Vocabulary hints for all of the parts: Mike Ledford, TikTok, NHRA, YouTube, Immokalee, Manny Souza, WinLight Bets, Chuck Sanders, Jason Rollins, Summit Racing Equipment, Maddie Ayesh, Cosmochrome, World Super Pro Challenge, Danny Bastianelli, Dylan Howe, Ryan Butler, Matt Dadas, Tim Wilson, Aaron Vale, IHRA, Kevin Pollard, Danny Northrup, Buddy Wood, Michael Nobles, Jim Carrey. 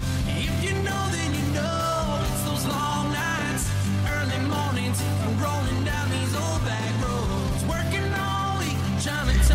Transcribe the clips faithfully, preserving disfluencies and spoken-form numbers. If you know, then you know it's those long nights, early mornings, rolling down these old back roads, working all week, trying to...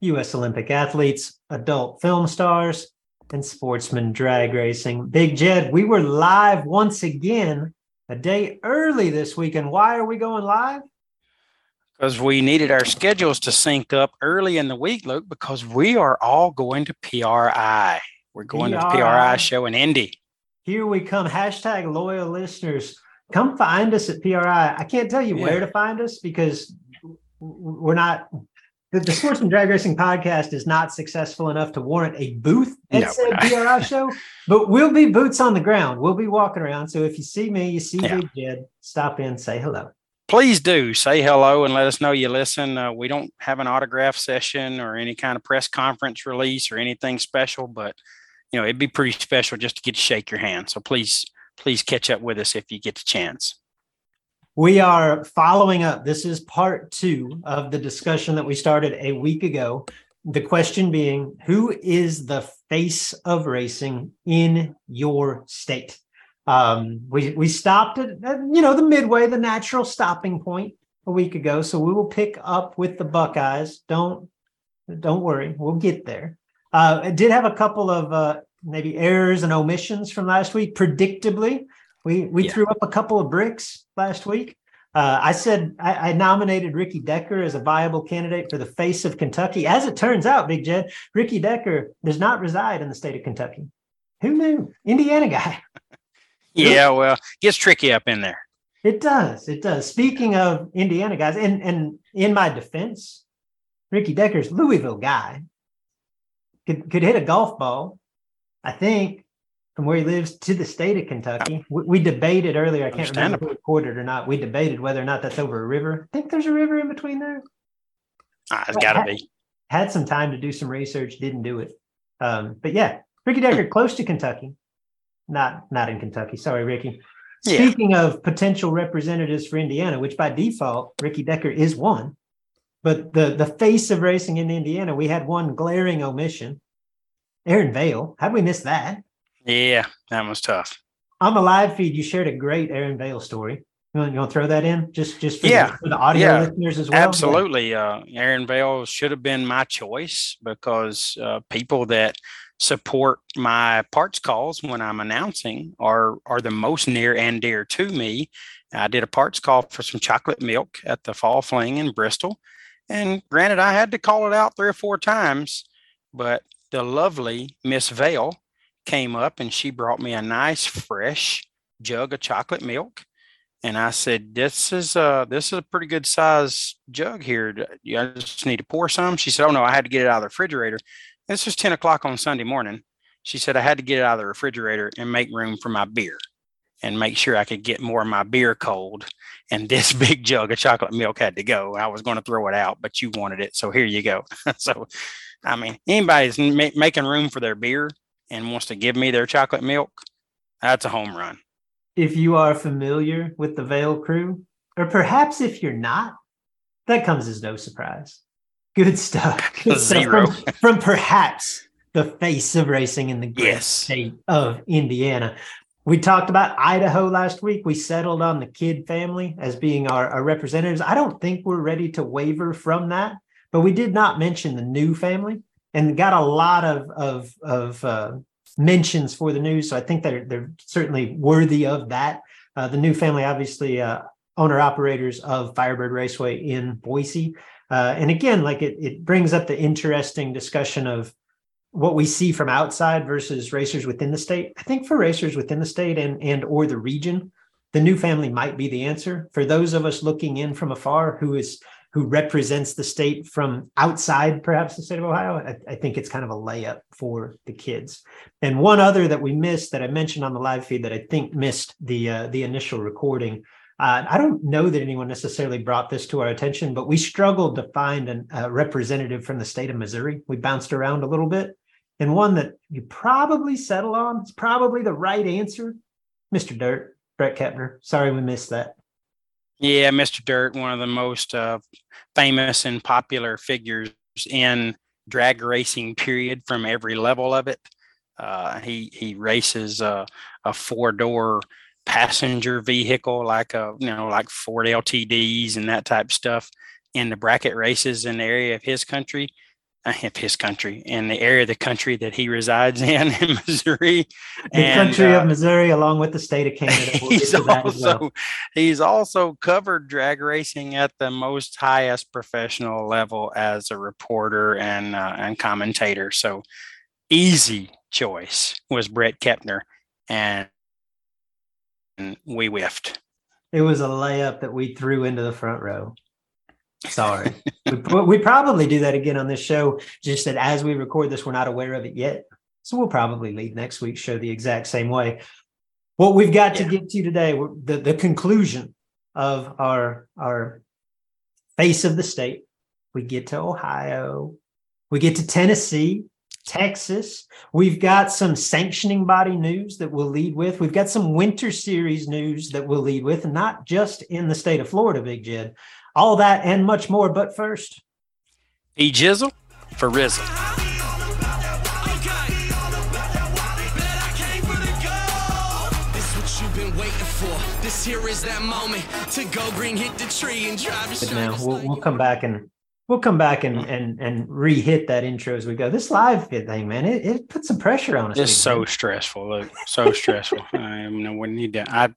U S Olympic athletes, adult film stars, and sportsman drag racing. Big Jed, we were live once again a day early this week. And why are we going live? Because we needed our schedules to sync up early in the week, Luke, because we are all going to P R I. We're going P R I. To the P R I show in Indy. Here we come. Hashtag loyal listeners. Come find us at P R I. I can't tell you yeah. where to find us because we're not... The, the Sportsman Drag Racing Podcast is not successful enough to warrant a booth at no, said P R I show, but we'll be boots on the ground. We'll be walking around. So if you see me, you see yeah. Big Jed, stop in, say hello. Please do say hello and let us know you listen. Uh, we don't have an autograph session or any kind of press conference release or anything special, but you know, it'd be pretty special just to get to shake your hand. So please, please catch up with us if you get the chance. We are following up. This is part two of the discussion that we started a week ago. The question being, who is the face of racing in your state? Um, we, we stopped at, at, you know, the midway, the natural stopping point a week ago. So we will pick up with the Buckeyes. Don't, don't worry. We'll get there. Uh, I did have a couple of uh, maybe errors and omissions from last week. Predictably, we, we yeah. threw up a couple of bricks last week. Uh, I said I, I nominated Ricky Decker as a viable candidate for the face of Kentucky. As it turns out, Big Jed, Ricky Decker does not reside in the state of Kentucky. Who knew? Indiana guy. Yeah, well, gets tricky up in there. It does. It does. Speaking of Indiana guys, and, and in my defense, Ricky Decker's Louisville guy. Could, could hit a golf ball, I think, from where he lives to the state of Kentucky. We, we debated earlier. I can't remember if we recorded or not. We debated whether or not that's over a river. I think there's a river in between there. Ah, it's got to be. Had some time to do some research. Didn't do it. Um, but yeah, Ricky Decker, close to Kentucky. Not, not in Kentucky. Sorry, Ricky. Yeah. Speaking of potential representatives for Indiana, which by default, Ricky Decker is one. But the, the face of racing in Indiana, we had one glaring omission. Aaron Vale. How'd we miss that? Yeah, that was tough. On the live feed, you shared a great Aaron Vale story. You want, you want to throw that in? Just just for, yeah, the, for the audio yeah, listeners as well? Absolutely. Yeah. Uh, Aaron Vale should have been my choice because uh, people that support my parts calls when I'm announcing are, are the most near and dear to me. I did a parts call for some chocolate milk at the Fall Fling in Bristol, And granted, I had to call it out three or four times, but the lovely Miss Vale came up and she brought me a nice fresh jug of chocolate milk. And I said, this is a, this is a pretty good size jug here. I just need to pour some. She said, oh, no, I had to get it out of the refrigerator. This was ten o'clock on Sunday morning. She said, I had to get it out of the refrigerator and make room for my beer and make sure I could get more of my beer cold. And this big jug of chocolate milk had to go. I was going to throw it out, but you wanted it. So here you go. So, I mean, anybody's ma- making room for their beer and wants to give me their chocolate milk, that's a home run. If you are familiar with the Vale crew, or perhaps if you're not, that comes as no surprise. Good stuff. Good Zero. Stuff from, from perhaps the face of racing in the great yes. state of Indiana. We talked about Idaho last week. We settled on the Kid family as being our, our representatives. I don't think we're ready to waver from that, but we did not mention the New family and got a lot of, of, of, uh, mentions for the News, so I think they're they're certainly worthy of that. Uh, the New family, obviously, uh, owner operators of Firebird Raceway in Boise, uh, and again, like it, it brings up the interesting discussion of what we see from outside versus racers within the state. I think for racers within the state and and or the region, the New family might be the answer. For those of us looking in from afar, who is who represents the state from outside, perhaps the state of Ohio, I, I think it's kind of a layup for the Kids. And one other that we missed that I mentioned on the live feed that I think missed the uh, the initial recording. Uh, I don't know that anyone necessarily brought this to our attention, but we struggled to find an, a representative from the state of Missouri. We bounced around a little bit. And one that you probably settle on is probably the right answer, Mister Dirt, Brett Kepner. Sorry we missed that. Yeah, Mister Dirt, one of the most uh, famous and popular figures in drag racing, period, from every level of it. Uh, he he races uh, a four-door passenger vehicle, like a you know like Ford L T Ds and that type of stuff in the bracket races in the area of his country, of his country, in the area of the country that he resides in, in Missouri. The and, country uh, of Missouri, along with the state of Canada. We'll he's, also, well. he's also covered drag racing at the most highest professional level as a reporter and, uh, and commentator. So easy choice was Brett Kepner, and we whiffed. It was a layup that we threw into the front row. Sorry. we, we probably do that again on this show, just that as we record this, we're not aware of it yet. So we'll probably lead next week's show the exact same way. What we've got yeah. to get to today, the, the conclusion of our, our face of the state. We get to Ohio. We get to Tennessee, Texas. We've got some sanctioning body news that we'll lead with. We've got some winter series news that we'll lead with, and not just in the state of Florida, Big Jed. All that and much more, but first, E Jizzle for Rizzle. But now we'll, we'll come back and we'll come back and and and re-hit that intro as we go. This live thing, man, it, it puts some pressure on us. It's so man. stressful, look, so stressful. I mean, we need to. I.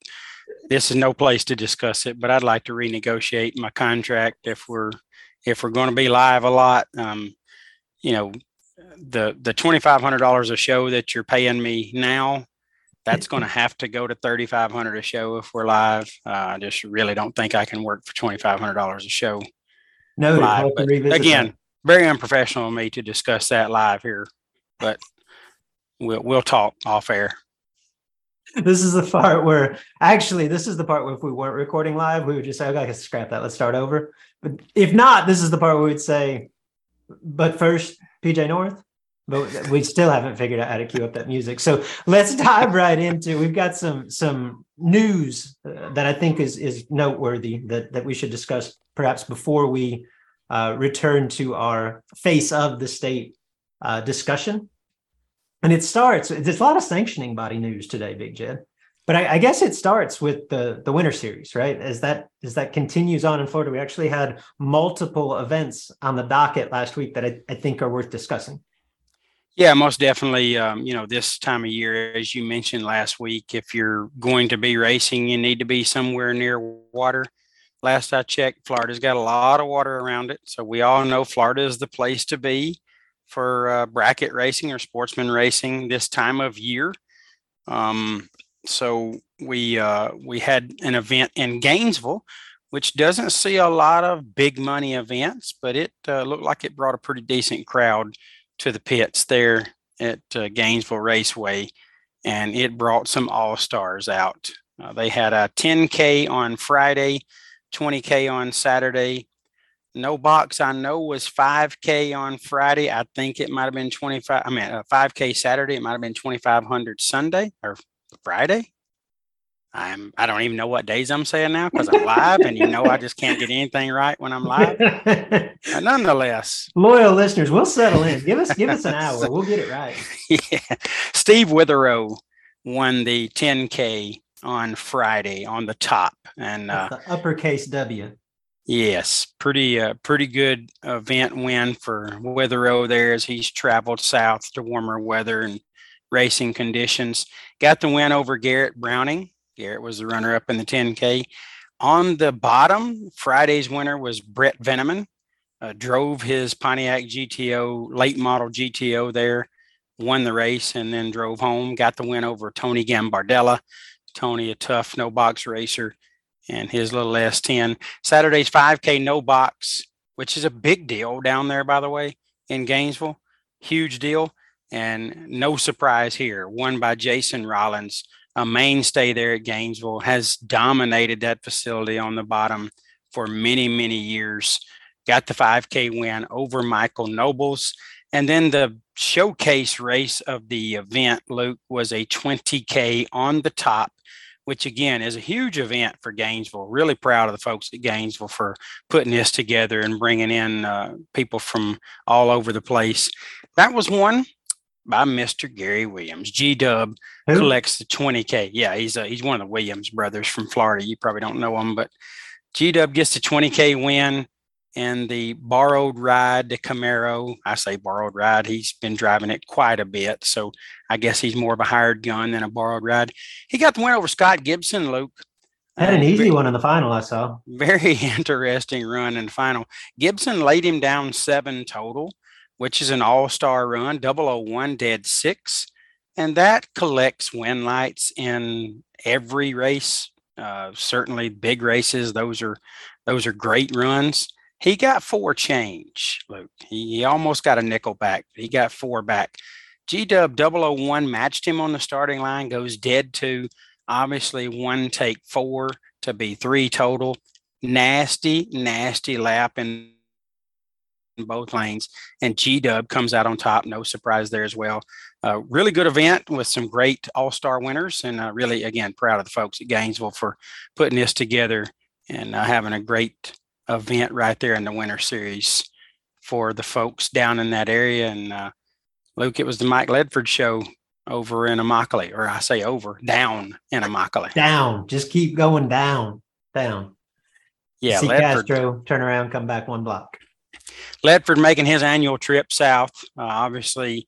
This is no place to discuss it, but I'd like to renegotiate my contract if we're if we're going to be live a lot. Um, you know, the the twenty-five hundred dollars a show that you're paying me now, that's going to have to go to thirty-five hundred dollars a show if we're live. Uh, I just really don't think I can work for twenty-five hundred dollars a show. No, live, but again, very unprofessional of me to discuss that live here, but we'll we'll talk off air. This is the part where actually this is the part where if we weren't recording live, we would just say, okay, I guess scrap that. Let's start over. But if not, this is the part where we'd say, but first P J North, but we still haven't figured out how to cue up that music. So let's dive right into, we've got some, some news that I think is, is noteworthy that, that we should discuss perhaps before we uh, return to our face of the state uh, discussion. And it starts, there's a lot of sanctioning body news today, Big Jed, but I, I guess it starts with the, the winter series, right? As that as that continues on in Florida, we actually had multiple events on the docket last week that I, I think are worth discussing. Yeah, most definitely. Um, you know, this time of year, as you mentioned last week, if you're going to be racing, you need to be somewhere near water. last I checked, Florida's got a lot of water around it. So we all know Florida is the place to be for uh, bracket racing or sportsman racing this time of year. Um, so we uh, we had an event in Gainesville, which doesn't see a lot of big money events, but it uh, looked like it brought a pretty decent crowd to the pits there at uh, Gainesville Raceway, and it brought some all-stars out. Uh, they had a ten K on Friday, twenty K on Saturday. No box I know was five K on Friday. I think it might have been twenty-five. I mean, uh, five K Saturday. It might have been twenty-five hundred Sunday or Friday. I'm, I don't even know what days I'm saying now because I'm live, and you know I just can't get anything right when I'm live. But nonetheless, loyal listeners, we'll settle in. Give us give us an hour. We'll get it right. Yeah. Steve Witherow won the ten K on Friday on the top, and uh, the uppercase W. Yes, pretty uh, pretty good event win for Witherow there, as he's traveled south to warmer weather and racing conditions. Got the win over Garrett Browning. Garrett was the runner-up in the ten K. On the bottom, Friday's winner was Brett Veneman. Uh, drove his Pontiac G T O, late model G T O there, won the race, and then drove home. Got the win over Tony Gambardella. Tony, a tough no-box racer, and his little S ten. Saturday's five K no-box, which is a big deal down there, by the way, in Gainesville. Huge deal, and no surprise here. Won by Jason Rollins. A mainstay there at Gainesville, has dominated that facility on the bottom for many, many years. Got the five K win over Michael Nobles. And then the showcase race of the event, Luke, was a twenty K on the top, which again is a huge event for Gainesville. Really proud of the folks at Gainesville for putting this together and bringing in uh, people from all over the place. That was one by Mister Gary Williams. G-Dub Who? Collects the twenty K. Yeah, he's a, he's one of the Williams brothers from Florida. You probably don't know him, but G-Dub gets the twenty K win and the borrowed ride, the Camaro. I say borrowed ride. He's been driving it quite a bit, so I guess he's more of a hired gun than a borrowed ride. He got the win over Scott Gibson, Luke. Had an easy uh, very, one in the final, I saw. Very interesting run in the final. Gibson laid him down seven total, which is an all-star run, double oh one dead six. And that collects win lights in every race. Uh, certainly big races. Those are, those are great runs. He got four change, Luke. He, he almost got a nickel back. He got four back. G-Dub double oh one matched him on the starting line, goes dead two. Obviously one take four to be three total. Nasty, nasty lap and in both lanes, and G-Dub comes out on top. No surprise there as well. Uh, really good event with some great all-star winners, and uh, really, again, proud of the folks at Gainesville for putting this together and uh, having a great event right there in the winter series for the folks down in that area. And uh, Luke, it was the Mike Ledford show over in Immokalee, or I say over, down in Immokalee. Down, just keep going down, down. Yeah, see Ledford. Castro, turn around, come back one block. Ledford making his annual trip south, uh, obviously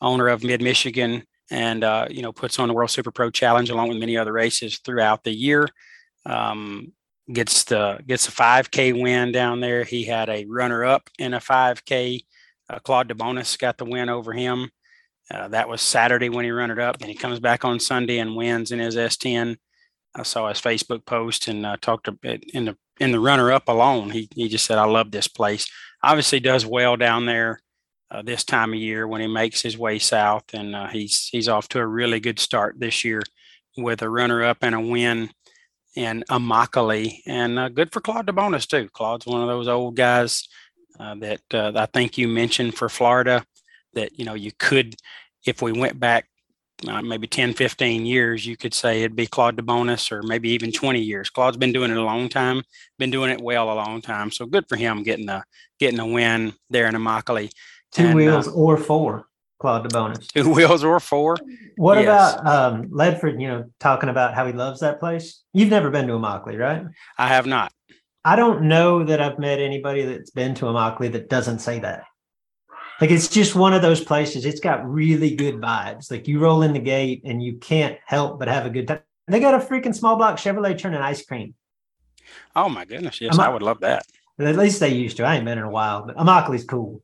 owner of Mid-Michigan, and, uh, you know, puts on the World Super Pro Challenge along with many other races throughout the year. Um, gets the gets a five K win down there. He had a runner-up in a five K. Uh, Claude DeBonis got the win over him. Uh, that was Saturday when he run it up, and he comes back on Sunday and wins in his S ten. I saw his Facebook post and uh, talked a bit in the in the runner-up alone. He he just said, I love this place. Obviously does well down there uh, this time of year when he makes his way south, and uh, he's he's off to a really good start this year with a runner-up and a win in Immokalee, and uh, good for Claude DeBonis too. Claude's one of those old guys uh, that uh, I think you mentioned for Florida that, you know, you could, if we went back Uh, maybe ten, fifteen years, you could say it'd be Claude DeBonis, or maybe even twenty years. Claude's been doing it a long time, been doing it well a long time. So good for him getting a, getting a win there in Immokalee. Two and, wheels uh, or four, Claude DeBonis. Two wheels or four. What yes. about um, Ledford, you know, talking about how he loves that place? You've never been to Immokalee, right? I have not. I don't know that I've met anybody that's been to Immokalee that doesn't say that. Like, it's just one of those places. It's got really good vibes. Like, you roll in the gate and you can't help but have a good time. They got a freaking small block Chevrolet churning ice cream. Oh my goodness, yes, Immokalee, I would love that. At least they used to. I ain't been in a while, but Immokalee's cool.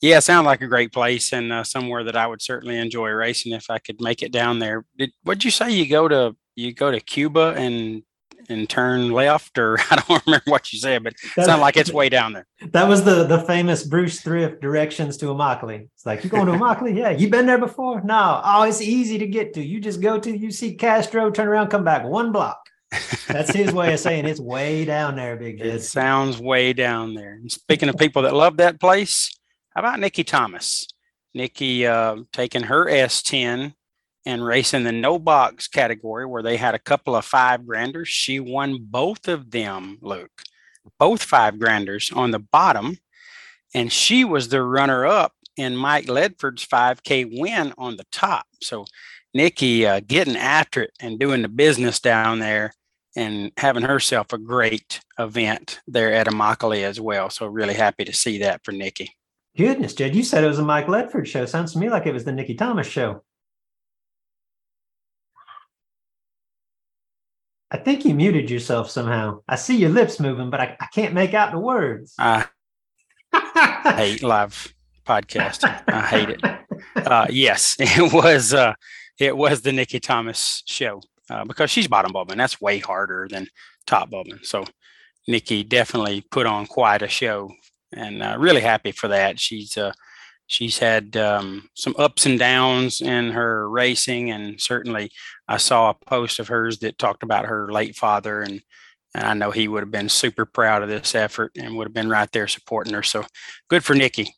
Yeah, it sounds like a great place and uh, somewhere that I would certainly enjoy racing if I could make it down there. Did what'd you say you go to? You go to Cuba and and turn left, or I don't remember what you said, but it sounds like it's way down there. That was the the famous Bruce Thrift directions to Immokalee. It's like, you going to Immokalee? Yeah. You been there before? No. Oh, it's easy to get to. You just go to, you see Castro, turn around, come back one block. That's his way of saying it's way down there, big kid. It sounds way down there. And speaking of people that love that place, how about Nikki Thomas? Nikki uh, taking her S ten and racing the no box category where they had a couple of five granders. She won both of them, Luke, both five granders on the bottom. And she was the runner up in Mike Ledford's five K win on the top. So Nikki uh, getting after it and doing the business down there and having herself a great event there at Immokalee as well. So really happy to see that for Nikki. Goodness, Jed, you said it was a Mike Ledford show. Sounds to me like it was the Nikki Thomas show. I think you muted yourself somehow. I see your lips moving, but I, I can't make out the words. Uh, I hate live podcasting. I hate it. Uh, yes, it was uh, it was the Nikki Thomas show uh, because she's bottom bobbing. That's way harder than top bobbing. So Nikki definitely put on quite a show, and uh, really happy for that. She's uh, she's had um, some ups and downs in her racing, and certainly I saw a post of hers that talked about her late father, and, and I know he would have been super proud of this effort and would have been right there supporting her. So good for Nikki.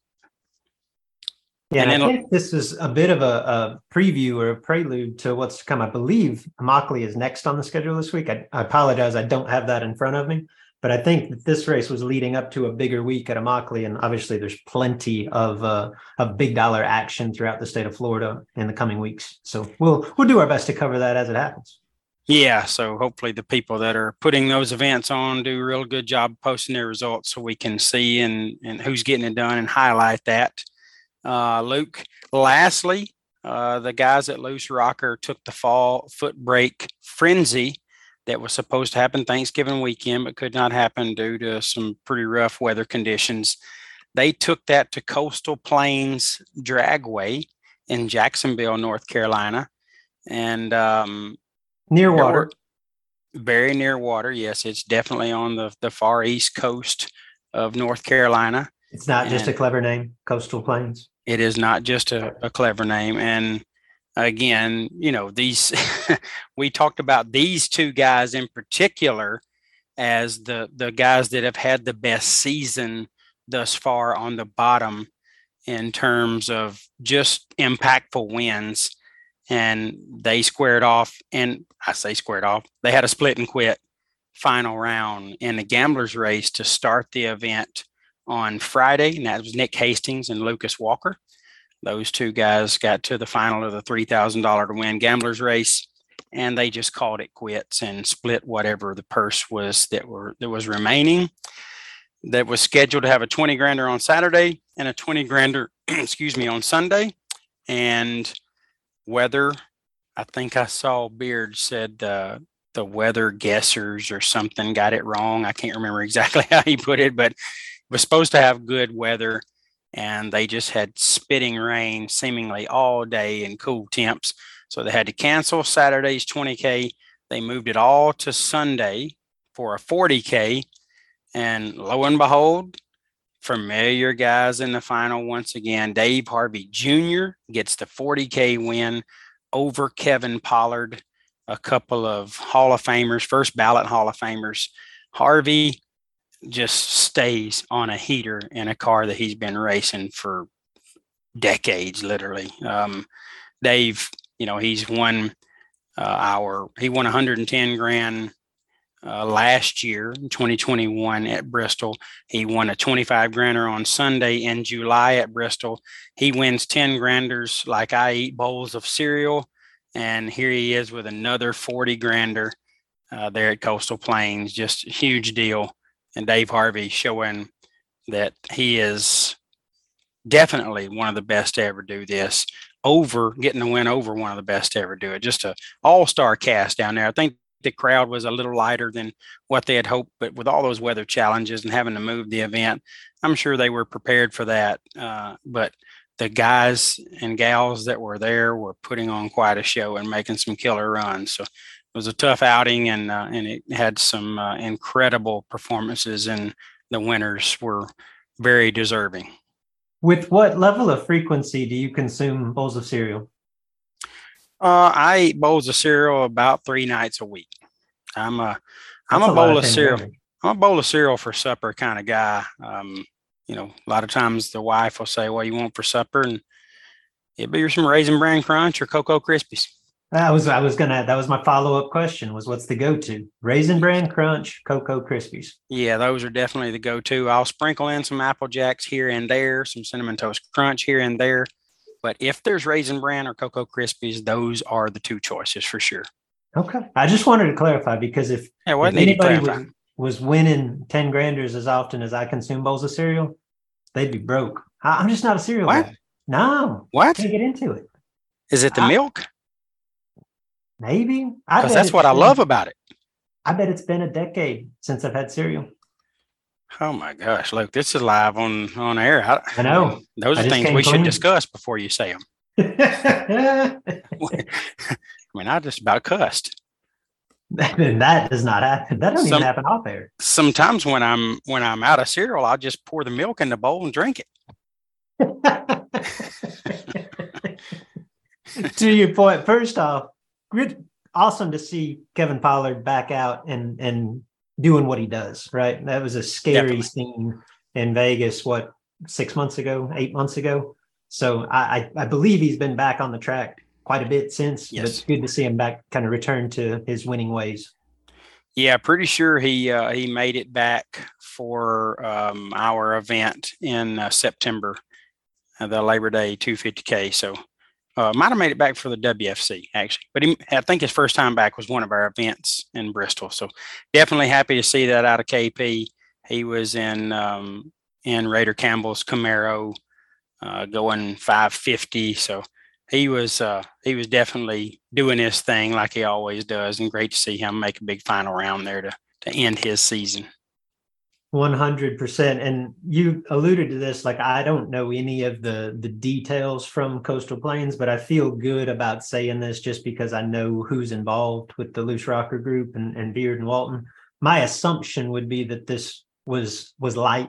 Yeah, and, and I think this is a bit of a, a preview or a prelude to what's to come. I believe Immokalee is next on the schedule this week. I, I apologize, I don't have that in front of me, but I think that this race was leading up to a bigger week at Immokalee, and obviously there's plenty of uh, of big dollar action throughout the state of Florida in the coming weeks. So we'll we'll do our best to cover that as it happens. Yeah, so hopefully the people that are putting those events on do a real good job posting their results so we can see and and who's getting it done and highlight that. Uh, Luke, lastly, uh, the guys at Loose Rocker took the fall foot brake frenzy that was supposed to happen Thanksgiving weekend, but could not happen due to some pretty rough weather conditions. They took that to Coastal Plains Dragway in Jacksonville, North Carolina, and um, near water, very near water. Yes, it's definitely on the, the far east coast of North Carolina. It's not and just a clever name, Coastal Plains. It is not just a, a clever name. And again, you know, these we talked about these two guys in particular as the, the guys that have had the best season thus far on the bottom in terms of just impactful wins. And they squared off, and I say squared off, they had a split and quit final round in the Gamblers race to start the event on Friday, and that was Nick Hastings and Lucas Walker. Those two guys got to the final of the three thousand dollars to win Gamblers race, and they just called it quits and split whatever the purse was that were that was remaining. That was scheduled to have a twenty grander on Saturday and a twenty grander, excuse me, on Sunday. And weather, I think I saw Beard said uh, the weather guessers or something got it wrong. I can't remember exactly how he put it, but was supposed to have good weather, and they just had spitting rain seemingly all day and cool temps. So they had to cancel Saturday's twenty K. They moved it all to Sunday for a forty K, and lo and behold, familiar guys in the final once again. Dave Harvey Junior gets the forty K win over Kevin Pollard, a couple of Hall of Famers, first ballot Hall of Famers. Harvey just stays on a heater in a car that he's been racing for decades, literally. Um, Dave, you know, he's won uh, our, he won one hundred ten grand uh, last year, twenty twenty-one at Bristol. He won a twenty-five grander on Sunday in July at Bristol. He wins ten granders like I eat bowls of cereal. And here he is with another forty grander uh, there at Coastal Plains. Just a huge deal. And Dave Harvey showing that he is definitely one of the best to ever do this, over getting the win over one of the best to ever do it. Just an all-star cast down there. I think the crowd was a little lighter than what they had hoped, but with all those weather challenges and having to move the event, I'm sure they were prepared for that. Uh, but the guys and gals that were there were putting on quite a show and making some killer runs. So it was a tough outing, and uh, and it had some uh, incredible performances, and the winners were very deserving. With what level of frequency do you consume bowls of cereal? Uh, I eat bowls of cereal about three nights a week. I'm a, I'm That's a bowl a of cereal. Really. I'm a bowl of cereal for supper kind of guy. Um, you know, a lot of times the wife will say, "What do you want for supper?" And it'd be some Raisin Bran Crunch or Cocoa Krispies. That was I was gonna. That was my follow up question. Was what's the go to? Raisin Bran Crunch, Cocoa Krispies. Yeah, those are definitely the go to. I'll sprinkle in some Apple Jacks here and there, some Cinnamon Toast Crunch here and there. But if there's Raisin Bran or Cocoa Krispies, those are the two choices for sure. Okay. I just wanted to clarify, because if, yeah, if anybody was, was winning ten granders as often as I consume bowls of cereal, they'd be broke. I, I'm just not a cereal what? guy. No. What? I can't get into it. Is it the I, milk? Maybe. Because that's what been, I love about it. I bet it's been a decade since I've had cereal. Oh my gosh, Luke, this is live on, on air. I, I know. Those I are things we should discuss before you say them. I mean, I just about cussed. That does not happen. That doesn't Some, even happen off air. Sometimes when I'm when I'm out of cereal, I'll just pour the milk in the bowl and drink it. To your point, first off, awesome to see Kevin Pollard back out and and doing what he does, right? That was a scary Definitely. scene in Vegas, what, six months ago, eight months ago? So I, I believe he's been back on the track quite a bit since, yes. But it's good to see him back, kind of return to his winning ways. Yeah, pretty sure he uh, he made it back for um, our event in uh, September, uh, the Labor Day two fifty K. So uh, might have made it back for the W F C, actually. But he, I think his first time back was one of our events in Bristol. So definitely happy to see that out of K P. He was in um, in Raider Campbell's Camaro, uh, going five fifty. So he was uh, he was definitely doing his thing like he always does, and great to see him make a big final round there to to end his season. one hundred percent. And you alluded to this, like, I don't know any of the, the details from Coastal Plains, but I feel good about saying this just because I know who's involved with the Loose Rocker group and, and Beard and Walton. My assumption would be that this was, was light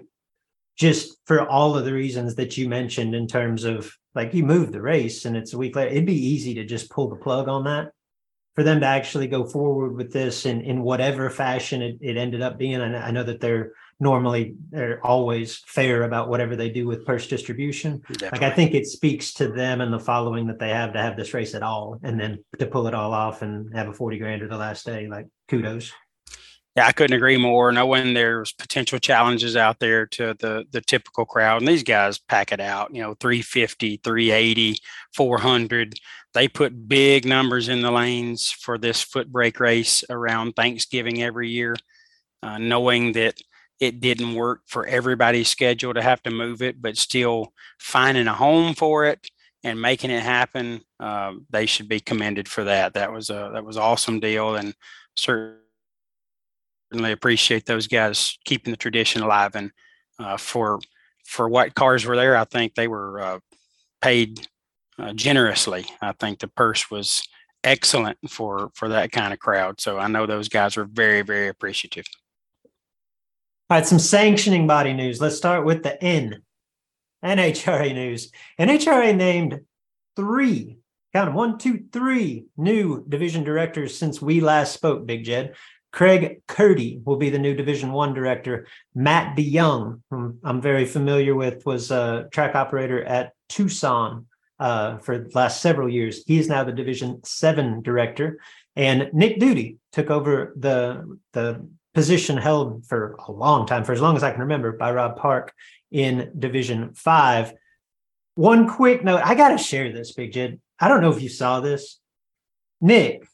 just for all of the reasons that you mentioned in terms of, like, you moved the race and it's a week later. It'd be easy to just pull the plug on that. For them to actually go forward with this in, in whatever fashion it, it ended up being, and I know that they're normally they're always fair about whatever they do with purse distribution. Definitely. Like, I think it speaks to them and the following that they have to have this race at all, and then to pull it all off and have a forty grander the last day. Like, kudos. Yeah, I couldn't agree more. Knowing there's potential challenges out there to the the typical crowd, and these guys pack it out, you know, three fifty, three eighty, four hundred. They put big numbers in the lanes for this foot brake race around Thanksgiving every year, uh, knowing that it didn't work for everybody's schedule to have to move it, but still finding a home for it and making it happen. Uh, they should be commended for that. That was a that was an awesome deal, and certainly appreciate those guys keeping the tradition alive. And uh, for for what cars were there, I think they were uh, paid uh, generously. I think the purse was excellent for for that kind of crowd. So I know those guys were very, very appreciative. All right, some sanctioning body news. Let's start with the N, N H R A news. N H R A named three, count them, one, two, three new division directors since we last spoke, Big Jed. Craig Curdy will be the new Division One director. Matt DeYoung, whom I'm very familiar with, was a track operator at Tucson uh, for the last several years. He is now the Division Seven director, and Nick Duty took over the the position held for a long time, for as long as I can remember, by Rob Park in Division Five. One quick note: I got to share this, Big Jed. I don't know if you saw this, Nick.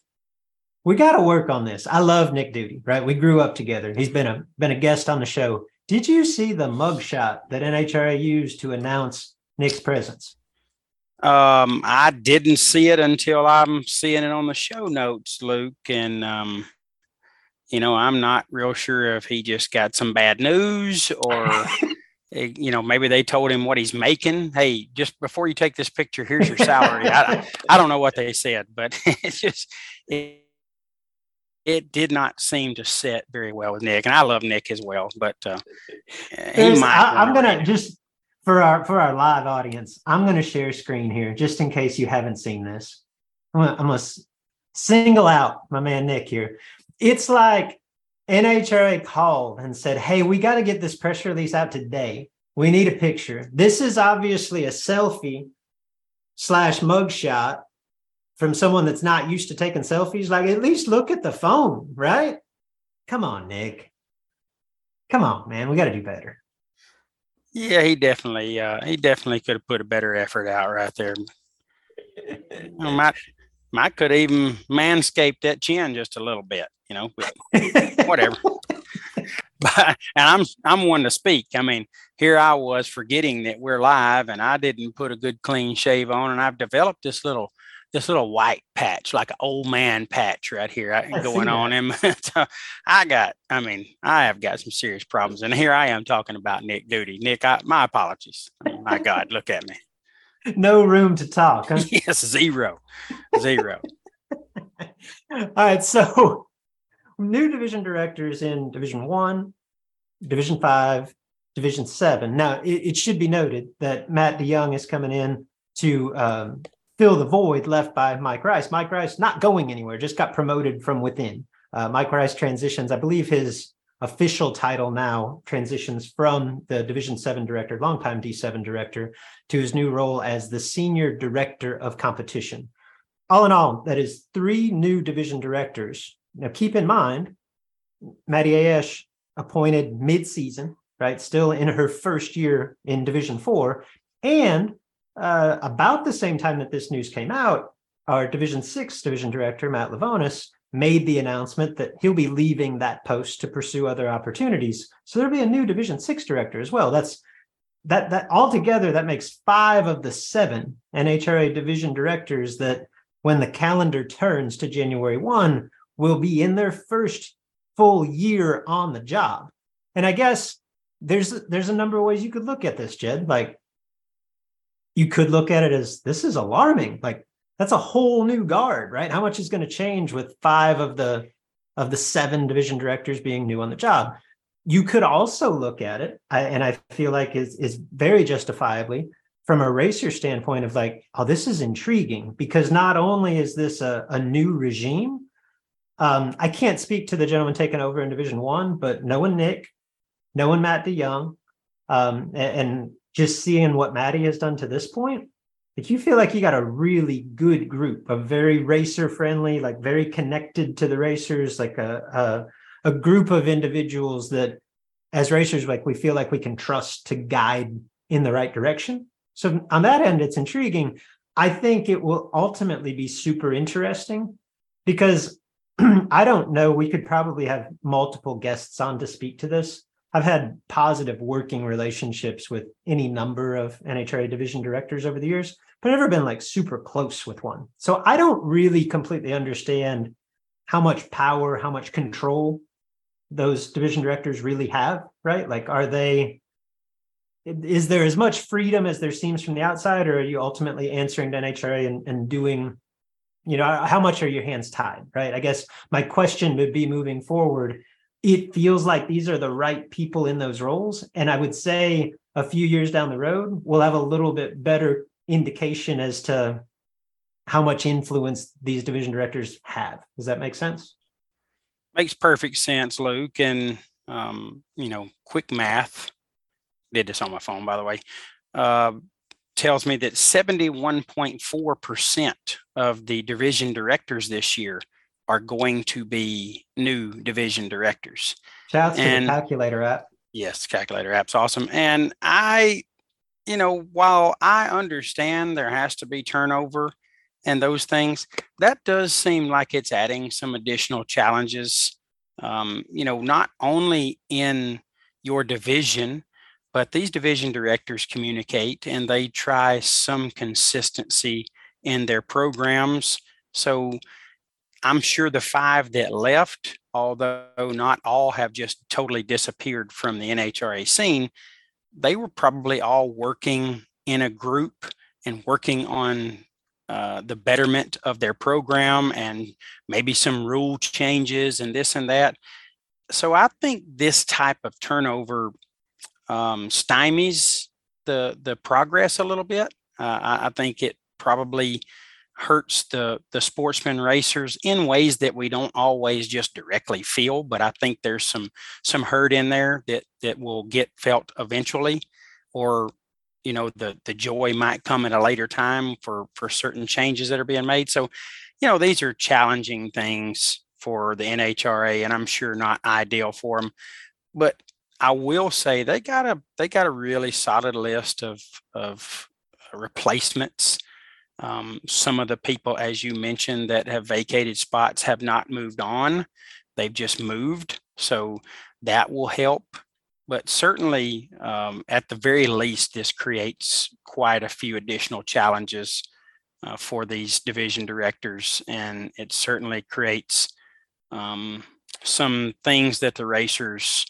We got to work on this. I love Nick Duty, right? We grew up together. He's been a been a guest on the show. Did you see the mugshot that N H R A used to announce Nick's presence? Um, I didn't see it until I'm seeing it on the show notes, Luke. And um, you know, I'm not real sure if he just got some bad news or, you know, maybe they told him what he's making. Hey, just before you take this picture, here's your salary. I, I don't know what they said, but it's just, it, it did not seem to sit very well with Nick. And I love Nick as well, but uh, he might I, I'm going to just for our, for our live audience, I'm going to share screen here just in case you haven't seen this. I'm going to single out my man, Nick here. It's like N H R A called and said, hey, we got to get this press release out today. We need a picture. This is obviously a selfie slash mugshot from someone that's not used to taking selfies. Like, at least look at the phone, right? Come on, Nick. Come on, man. We got to do better. Yeah, he definitely, uh, he definitely could have put a better effort out right there. Well, Mike, Mike could even manscape that chin just a little bit. You know, whatever. But, and I'm I'm one to speak. I mean, here I was forgetting that we're live, and I didn't put a good clean shave on, and I've developed this little this little white patch, like an old man patch, right here I, going on. And so I got, I mean, I have got some serious problems, and here I am talking about Nick Duty. Nick, I, my apologies. I mean, my God, look at me. No room to talk. Huh? Yes, zero, zero. All right, so. New division directors in Division One, Division Five, Division Seven. Now, it, it should be noted that Matt DeYoung is coming in to um, fill the void left by Mike Rice. Mike Rice not going anywhere; just got promoted from within. Uh, Mike Rice transitions, I believe, his official title now transitions from the Division Seven director, longtime D seven director, to his new role as the senior director of competition. All in all, that is three new division directors. Now, keep in mind, Maddie Ayesh appointed mid-season, right, still in her first year in Division Four, and uh, about the same time that this news came out, our Division Six Division Director, Matt Ledford, made the announcement that he'll be leaving that post to pursue other opportunities. So there'll be a new Division Six Director as well. That's that that altogether, that makes five of the seven N H R A Division Directors that, when the calendar turns to January first, will be in their first full year on the job. And I guess there's there's a number of ways you could look at this, Jed. Like, you could look at it as, this is alarming. Like, that's a whole new guard, right? How much is going to change with five of the of the seven division directors being new on the job? You could also look at it, and I feel like is is very justifiably, from a racer standpoint of like, oh, this is intriguing, because not only is this a, a new regime, Um, I can't speak to the gentleman taking over in Division One, but knowing Nick, knowing Matt DeYoung, um, and, and just seeing what Maddie has done to this point, if you feel like you got a really good group, a very racer friendly, like very connected to the racers, like a, a, a group of individuals that as racers, like we feel like we can trust to guide in the right direction. So on that end, it's intriguing. I think it will ultimately be super interesting because I don't know. We could probably have multiple guests on to speak to this. I've had positive working relationships with any number of N H R A division directors over the years, but I've never been like super close with one. So I don't really completely understand how much power, how much control those division directors really have, right? Like, are they, is there as much freedom as there seems from the outside, or are you ultimately answering to N H R A and, and doing, you know, how much are your hands tied, right? I guess my question would be moving forward, it feels like these are the right people in those roles. And I would say a few years down the road, we'll have a little bit better indication as to how much influence these division directors have. Does that make sense? Makes perfect sense, Luke. And, um, you know, quick math, did this on my phone, by the way, uh, tells me that seventy-one point four percent of the division directors this year are going to be new division directors. Shouts and, to the calculator app. Yes, calculator app's awesome. And I, you know, while I understand there has to be turnover and those things, that does seem like it's adding some additional challenges, um, you know, not only in your division, but these division directors communicate and they try some consistency in their programs. So I'm sure the five that left although not all have just totally disappeared from the N H R A scene, they were probably all working in a group and working on uh, the betterment of their program and maybe some rule changes and this and that. So I think this type of turnover um, stymies the the progress a little bit. Uh, I, I think it probably hurts the the sportsman racers in ways that we don't always just directly feel, but I think there's some some hurt in there that that will get felt eventually, or you know, the the joy might come at a later time for for certain changes that are being made. So, you know, these are challenging things for the N H R A, and I'm sure not ideal for them. But I will say they got a they got a really solid list of of replacements. Um, some of the people, as you mentioned, that have vacated spots have not moved on. They've just moved. So that will help. But certainly, um, at the very least, this creates quite a few additional challenges uh, for these division directors. And it certainly creates um, some things that the racers,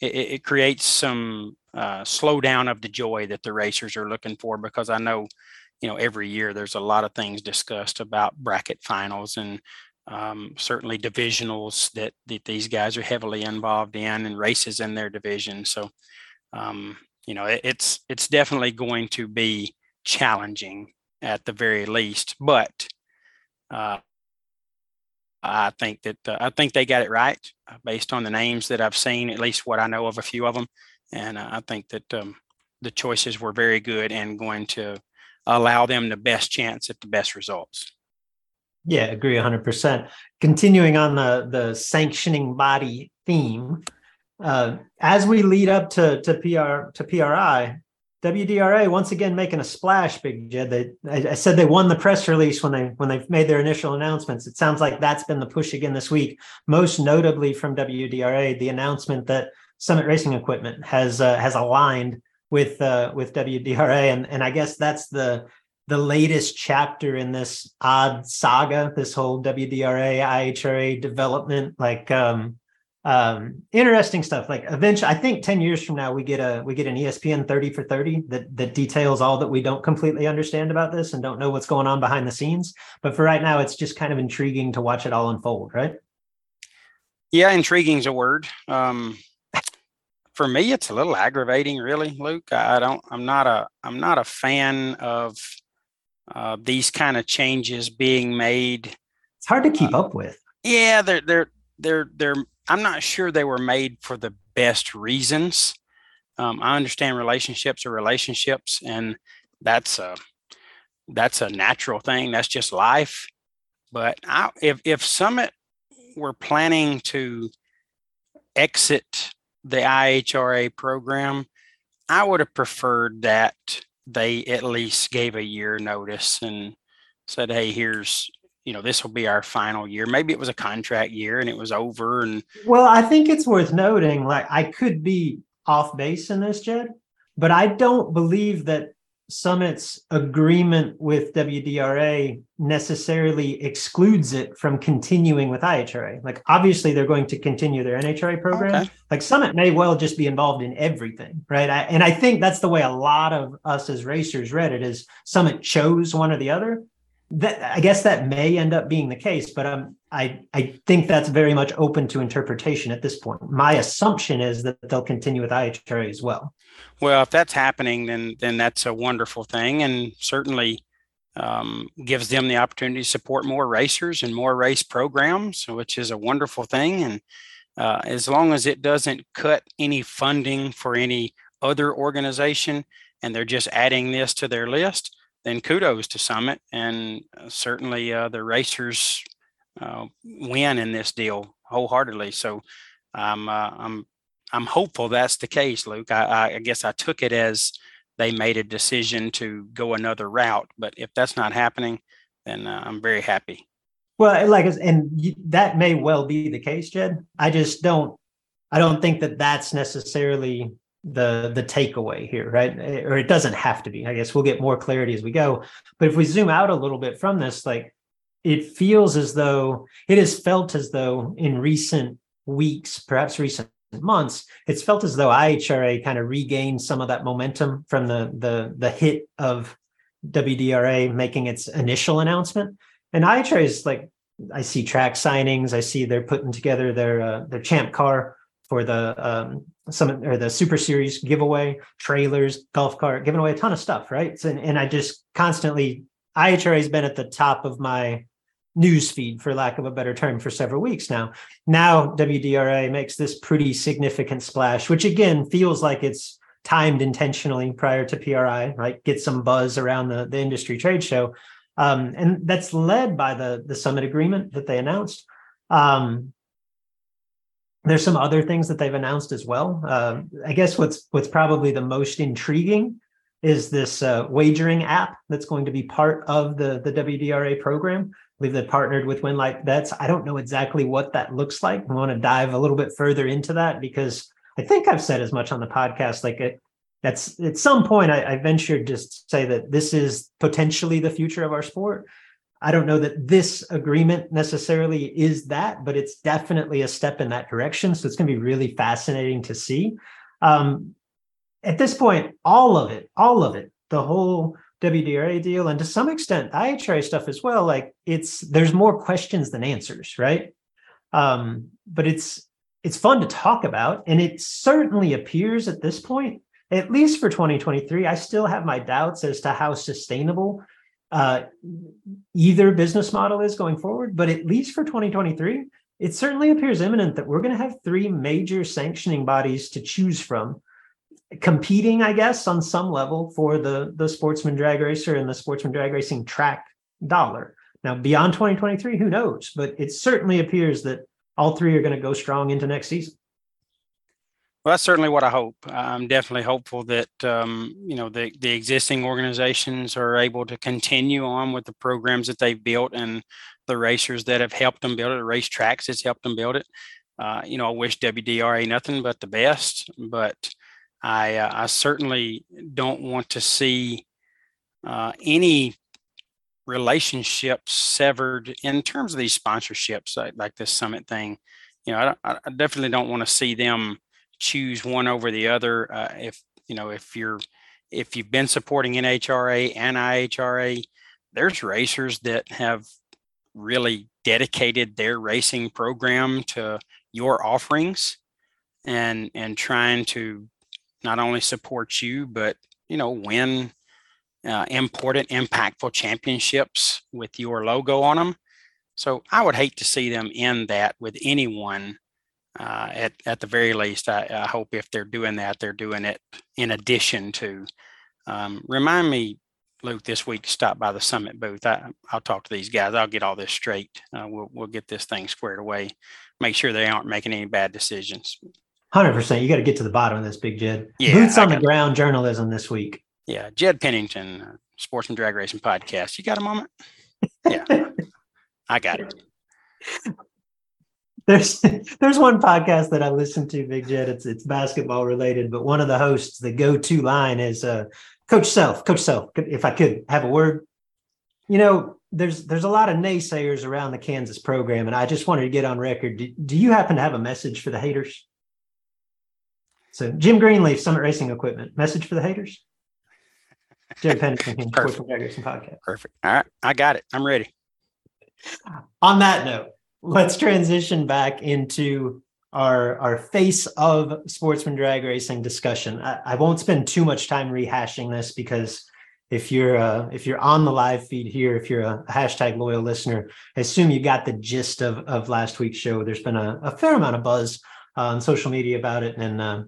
it, it creates some uh, slowdown of the joy that the racers are looking for, because I know, you know, every year there's a lot of things discussed about bracket finals and um, certainly divisionals that, that these guys are heavily involved in, and races in their division. So, um, you know, it, it's it's definitely going to be challenging at the very least. But uh, I think that uh, I think they got it right uh, based on the names that I've seen, at least what I know of a few of them. And uh, I think that um, the choices were very good and going to allow them the best chance at the best results. Yeah, agree one hundred percent. Continuing on the, the sanctioning body theme, uh, as we lead up to to P R to P R I, W D R A once again making a splash. Big Jed, they I, I said they won the press release when they when they made their initial announcements. It sounds like that's been the push again this week. Most notably from W D R A, the announcement that Summit Racing Equipment has uh, has aligned with uh, with W D R A, and and I guess that's the the latest chapter in this odd saga, this whole W D R A, I H R A development. Like um, um, interesting stuff. Like eventually, I think ten years from now, we get a we get an E S P N thirty for thirty that that details all that we don't completely understand about this and don't know what's going on behind the scenes. But for right now, it's just kind of intriguing to watch it all unfold, right? Yeah, intriguing is a word. Um... For me, it's a little aggravating, really, Luke. I don't. I'm not a. I'm not a fan of uh, these kind of changes being made. It's hard to keep uh, up with. Yeah, they're they're they're they're. I'm not sure they were made for the best reasons. Um, I understand relationships are relationships, and that's a that's a natural thing. That's just life. But I, if if Summit were planning to exit the I H R A program, I would have preferred that they at least gave a year notice and said, hey, here's, you know, this will be our final year. Maybe it was a contract year and it was over. And well, I think it's worth noting, like, I could be off base in this, Jed, but I don't believe that Summit's agreement with W D R A necessarily excludes it from continuing with I H R A. Like, obviously, they're going to continue their N H R A program. Okay. Like, Summit may well just be involved in everything, right? I, and I think that's the way a lot of us as racers read it, is Summit chose one or the other. That, I guess that may end up being the case, but um, I, I think that's very much open to interpretation at this point. My assumption is that they'll continue with I H R A as well. Well, if that's happening, then then that's a wonderful thing, and certainly um, gives them the opportunity to support more racers and more race programs, which is a wonderful thing. And uh, as long as it doesn't cut any funding for any other organization, and they're just adding this to their list, then kudos to Summit, and certainly uh, the racers uh, win in this deal wholeheartedly. So I'm uh, I'm I'm hopeful that's the case, Luke. I, I guess I took it as they made a decision to go another route, but if that's not happening, then uh, I'm very happy. Well, like, and that may well be the case, Jed. I just don't I don't think that that's necessarily the the takeaway here, right? Or it doesn't have to be. I guess we'll get more clarity as we go. But if we zoom out a little bit from this, like, it feels as though it is felt as though in recent weeks, perhaps recent months, it's felt as though I H R A kind of regained some of that momentum from the the the hit of W D R A making its initial announcement. And I H R A is like, I see track signings. I see they're putting together their uh, their champ car for the um, Summit or the Super Series giveaway, trailers, golf cart, giving away a ton of stuff, right? So, and, and I just constantly, I H R A has been at the top of my newsfeed, for lack of a better term, for several weeks now. Now W D R A makes this pretty significant splash, which again feels like it's timed intentionally prior to P R I, right? Get some buzz around the, the industry trade show. Um, and that's led by the, the summit agreement that they announced. Um, there's some other things that they've announced as well. Uh, I guess what's what's probably the most intriguing is this uh, wagering app that's going to be part of the, the W D R A program. I believe they partnered with Winlight Bets. I don't know exactly what that looks like. I want to dive a little bit further into that because I think I've said as much on the podcast. Like it, that's at some point I, I ventured just to say that this is potentially the future of our sport. I don't know that this agreement necessarily is that, but it's definitely a step in that direction. So it's going to be really fascinating to see. Um, At this point, all of it, all of it, the whole W D R A deal, and to some extent, I H R A stuff as well, like it's, there's more questions than answers, right? Um, but it's, it's fun to talk about. And it certainly appears at this point, at least for twenty twenty-three, I still have my doubts as to how sustainable uh, either business model is going forward. But at least for twenty twenty-three, it certainly appears imminent that we're going to have three major sanctioning bodies to choose from, competing, I guess, on some level for the, the sportsman drag racer and the sportsman drag racing track dollar. Now, beyond twenty twenty-three, who knows? But it certainly appears that all three are going to go strong into next season. Well, that's certainly what I hope. I'm definitely hopeful that, um, you know, the, the existing organizations are able to continue on with the programs that they've built and the racers that have helped them build it, the racetracks that's helped them build it. Uh, you know, I wish W D R A nothing but the best, but I, uh, I certainly don't want to see uh, any relationships severed in terms of these sponsorships, like, like this summit thing. You know, I, don't, I definitely don't want to see them choose one over the other. Uh, if you know, if you're, if you've been supporting N H R A and I H R A, there's racers that have really dedicated their racing program to your offerings, and and trying to not only support you, but, you know, win uh, important, impactful championships with your logo on them. So I would hate to see them end that with anyone. Uh, at, at the very least, I, I hope if they're doing that, they're doing it in addition to. Um, remind me, Luke, this week, stop by the Summit booth. I, I'll talk to these guys. I'll get all this straight. Uh, we'll, we'll get this thing squared away. Make sure they aren't making any bad decisions. one hundred percent. You got to get to the bottom of this, Big Jed. Yeah, Boots on the ground journalism this week. Yeah. Jed Pennington, uh, Sportsman Drag Racing Podcast. You got a moment? Yeah. I got it. There's there's one podcast that I listen to, Big Jed. It's it's basketball related, but one of the hosts, the go-to line is uh, Coach Self, Coach Self, if I could have a word. You know, there's there's a lot of naysayers around the Kansas program, and I just wanted to get on record. Do, do you happen to have a message for the haters? So Jim Greenleaf, Summit Racing Equipment. Message for the haters? Jerry Pennington, Sportsman Drag Racing Podcast. Perfect. All right. I got it. I'm ready. On that note, let's transition back into our, our face of sportsman drag racing discussion. I, I won't spend too much time rehashing this because if you're uh, if you're on the live feed here, if you're a hashtag loyal listener, I assume you got the gist of, of last week's show. There's been a, a fair amount of buzz uh, on social media about it. And uh,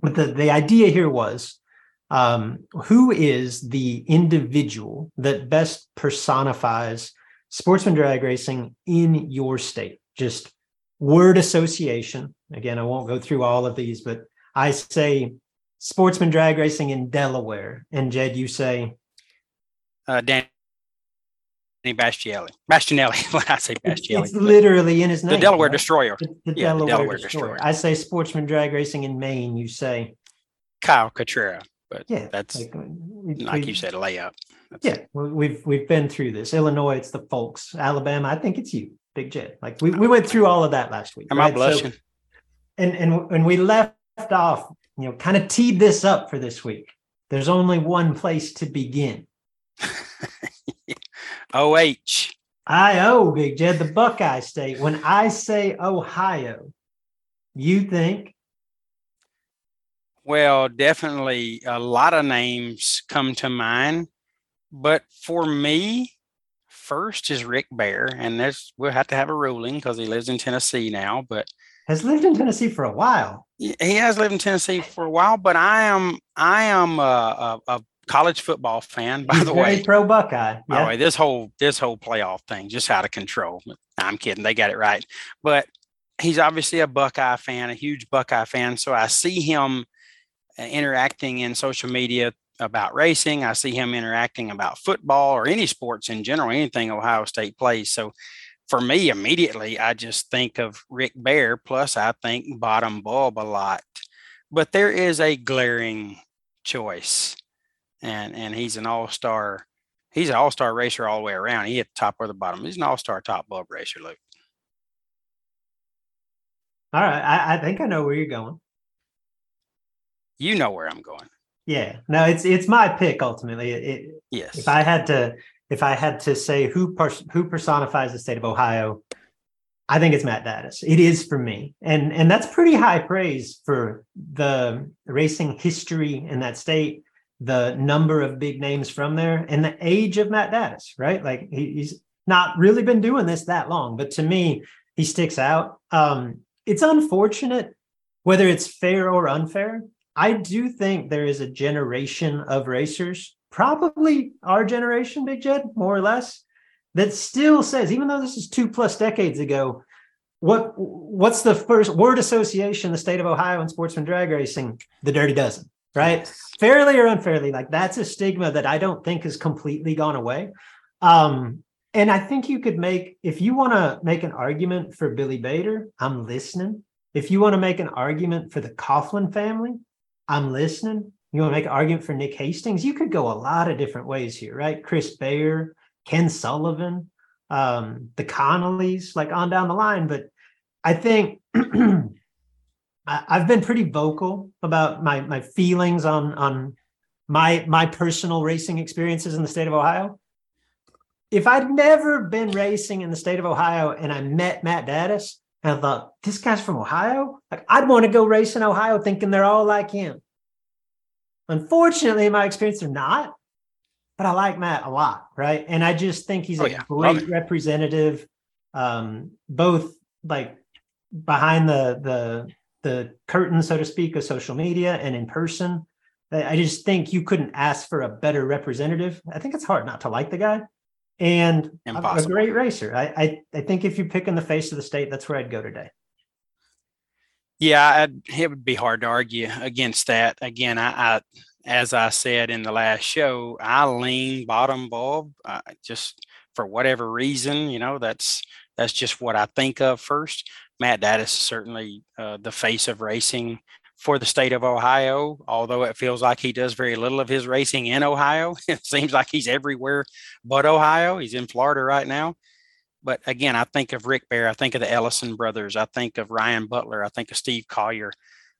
But the, the idea here was, um, who is the individual that best personifies sportsman drag racing in your state? Just word association. Again, I won't go through all of these, but I say sportsman drag racing in Delaware. And Jed, you say? Uh, Danny Bastianelli. Bastianelli, when I say Bastianelli. It's literally in his name. The Delaware right? Destroyer. The, the, yeah, Delaware, the Delaware Destroyer. Destroyer. I say sportsman drag racing in Maine. You say? Kyle Cottrell. But yeah, that's like, we, like we, you said, a layup. That's yeah, it. we've we've been through this. Illinois, it's the folks. Alabama, I think it's you. Big Jet. Like we, we went through all of that last week. Am right? I blushing? So, and and and we left off, you know, kind of teed this up for this week. There's only one place to begin. O H. I O, Big Jed, the Buckeye State. When I say Ohio, you think? Well, definitely a lot of names come to mind. But for me, first is Rick Bear. And there's, we'll have to have a ruling because he lives in Tennessee now. But has lived in Tennessee for a while. He has lived in Tennessee for a while. But I am I am a, a, a college football fan, by He's the way. Pro Buckeye. By yeah. the way, this whole this whole playoff thing just out of control. I'm kidding. They got it right. But he's obviously a Buckeye fan, a huge Buckeye fan. So I see him interacting in social media about racing. I see him interacting about football or any sports in general, anything Ohio State plays. So for me, immediately, I just think of Rick Bear, plus I think Bottom Bulb a lot. But there is a glaring choice, and and he's an all-star. He's an all-star racer all the way around. He hit the top or the bottom. He's an all-star top bulb racer, Luke. All right. I, I think I know where you're going. You know where I'm going. Yeah. No, it's it's my pick ultimately. It, it, yes. If I had to, if I had to say who pers- who personifies the state of Ohio, I think it's Matt Dadas. It is for me, and and that's pretty high praise for the racing history in that state, the number of big names from there, and the age of Matt Dadas. Right? Like he, he's not really been doing this that long, but to me, he sticks out. Um, it's unfortunate, whether it's fair or unfair. I do think there is a generation of racers, probably our generation, Big Jed, more or less, that still says, even though this is two plus decades ago, what what's the first word association, the state of Ohio and sportsman drag racing? The Dirty Dozen, right? Fairly or unfairly, like that's a stigma that I don't think has completely gone away. Um, and I think you could make, if you want to make an argument for Billy Bader, I'm listening. If you want to make an argument for the Coughlin family, I'm listening. You want to make an argument for Nick Hastings? You could go a lot of different ways here, right? Chris Bayer, Ken Sullivan, um, the Connollys, like on down the line. But I think I've been pretty vocal about my my feelings on on my my personal racing experiences in the state of Ohio. If I'd never been racing in the state of Ohio and I met Matt Dadas, and I thought, this guy's from Ohio? Like, I'd want to go race in Ohio thinking they're all like him. Unfortunately, in my experience, they're not. But I like Matt a lot, right? And I just think he's oh, a yeah. great representative, um, both like behind the, the the curtain, so to speak, of social media and in person. I just think you couldn't ask for a better representative. I think it's hard not to like the guy. And Impossible. a great racer. I, I I think if you're picking the face of the state, that's where I'd go today. Yeah, I'd, it would be hard to argue against that. Again, I, I as I said in the last show, I lean Bottom Bulb uh, just for whatever reason. You know, that's that's just what I think of first. Matt Dadas is certainly uh, the face of racing for the state of Ohio, although it feels like he does very little of his racing in Ohio. It seems like he's everywhere but Ohio. He's in Florida right now. But again, I think of Rick Bear. I think of the Ellison brothers. I think of Ryan Butler. I think of Steve Collier.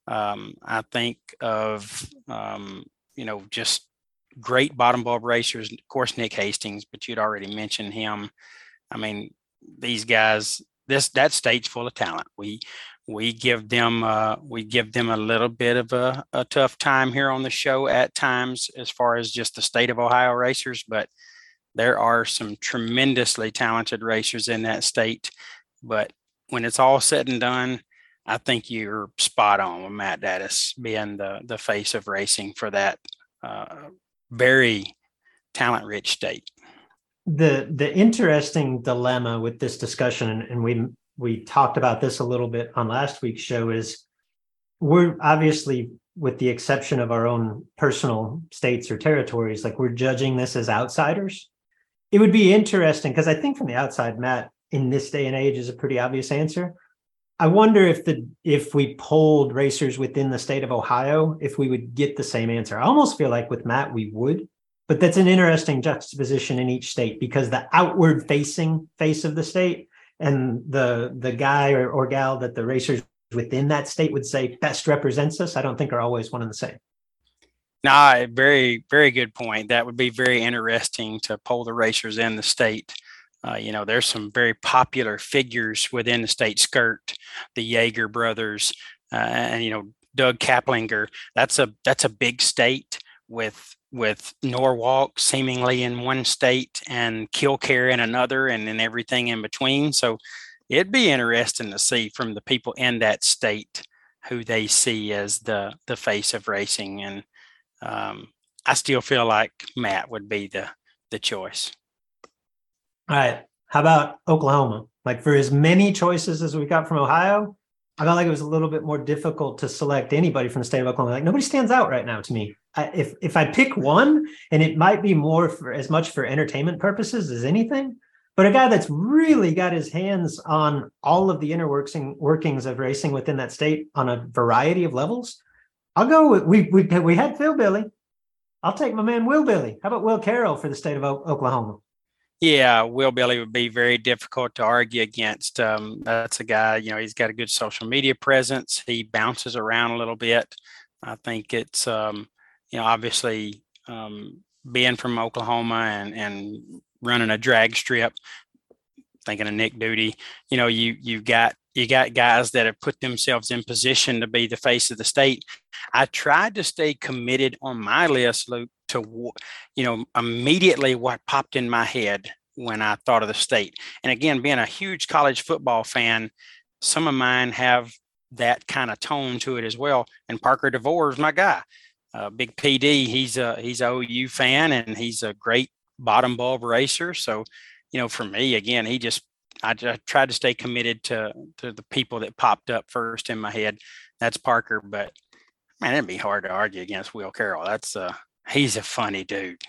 Um, I think of, um, you know, just great bottom bulb racers. Of course, Nick Hastings, but you'd already mentioned him. I mean, these guys, this that state's full of talent. We We give them uh, we give them a little bit of a, a tough time here on the show at times as far as just the state of Ohio racers, but there are some tremendously talented racers in that state. But when it's all said and done, I think you're spot on with Matt Dadas being the, the face of racing for that uh, very talent-rich state. The the interesting dilemma with this discussion, and, and we We talked about this a little bit on last week's show, is we're obviously, with the exception of our own personal states or territories, like we're judging this as outsiders. It would be interesting because I think from the outside, Matt, in this day and age is a pretty obvious answer. I wonder if the if we polled racers within the state of Ohio, if we would get the same answer. I almost feel like with Matt, we would. But that's an interesting juxtaposition in each state because the outward facing face of the state and the the guy or, or gal that the racers within that state would say best represents us, I don't think are always one and the same. Nah, very, very good point. That would be very interesting to poll the racers in the state. Uh, you know, there's some very popular figures within the state skirt, the Jaeger brothers, uh, and, you know, Doug Kaplinger. That's a that's a big state with with Norwalk seemingly in one state and Kilcare in another, and then everything in between. So it'd be interesting to see from the people in that state who they see as the the face of racing. And um, I still feel like Matt would be the the choice. All right. How about Oklahoma? Like, for as many choices as we got from Ohio, I felt like it was a little bit more difficult to select anybody from the state of Oklahoma. Like, nobody stands out right now to me. I, if if I pick one, and it might be more for as much for entertainment purposes as anything, but a guy that's really got his hands on all of the inner workings of racing within that state on a variety of levels, I'll go with, we we we had Phil Billy. I'll take my man Will Billy. How about Will Carroll for the state of o- Oklahoma? Yeah, Will Billy would be very difficult to argue against. Um, that's a guy, you know, he's got a good social media presence. He bounces around a little bit. I think it's, um, you know, obviously um, being from Oklahoma and, and running a drag strip, thinking of Nick Duty, you know, you you got you got guys that have put themselves in position to be the face of the state. I tried to stay committed on my list, Luke, to, you know, immediately what popped in my head when I thought of the state. And again, being a huge college football fan, some of mine have that kind of tone to it as well. And Parker DeVore is my guy, uh, big P D. He's a he's a O U fan, and he's a great bottom bulb racer. So, you know, for me, again, he just I just tried to stay committed to to the people that popped up first in my head. That's Parker, but man, it'd be hard to argue against Will Carroll. That's uh he's a funny dude.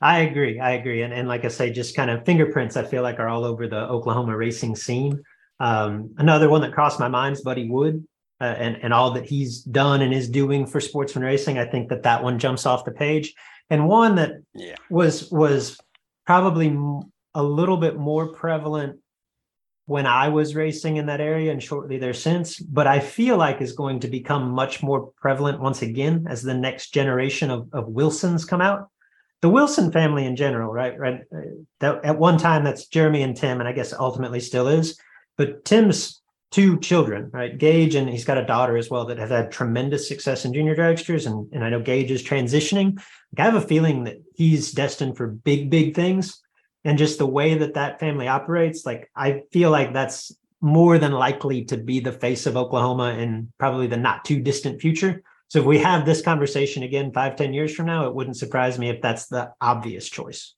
I agree. I agree. And and like I say, just kind of fingerprints, I feel like, are all over the Oklahoma racing scene. Um, another one that crossed my mind is Buddy Wood uh, and, and all that he's done and is doing for sportsman racing. I think that that one jumps off the page. And one that yeah. was was probably a little bit more prevalent when I was racing in that area and shortly there since, but I feel like is going to become much more prevalent once again as the next generation of, of Wilsons come out. The Wilson family in general, right? Right. That, at one time, that's Jeremy and Tim, and I guess ultimately still is. But Tim's two children, right? Gage, and he's got a daughter as well, that have had tremendous success in junior dragsters. And, and I know Gage is transitioning. Like, I have a feeling that he's destined for big, big things. And just the way that that family operates, like, I feel like that's more than likely to be the face of Oklahoma in probably the not too distant future. So if we have this conversation again five, ten years from now, it wouldn't surprise me if that's the obvious choice.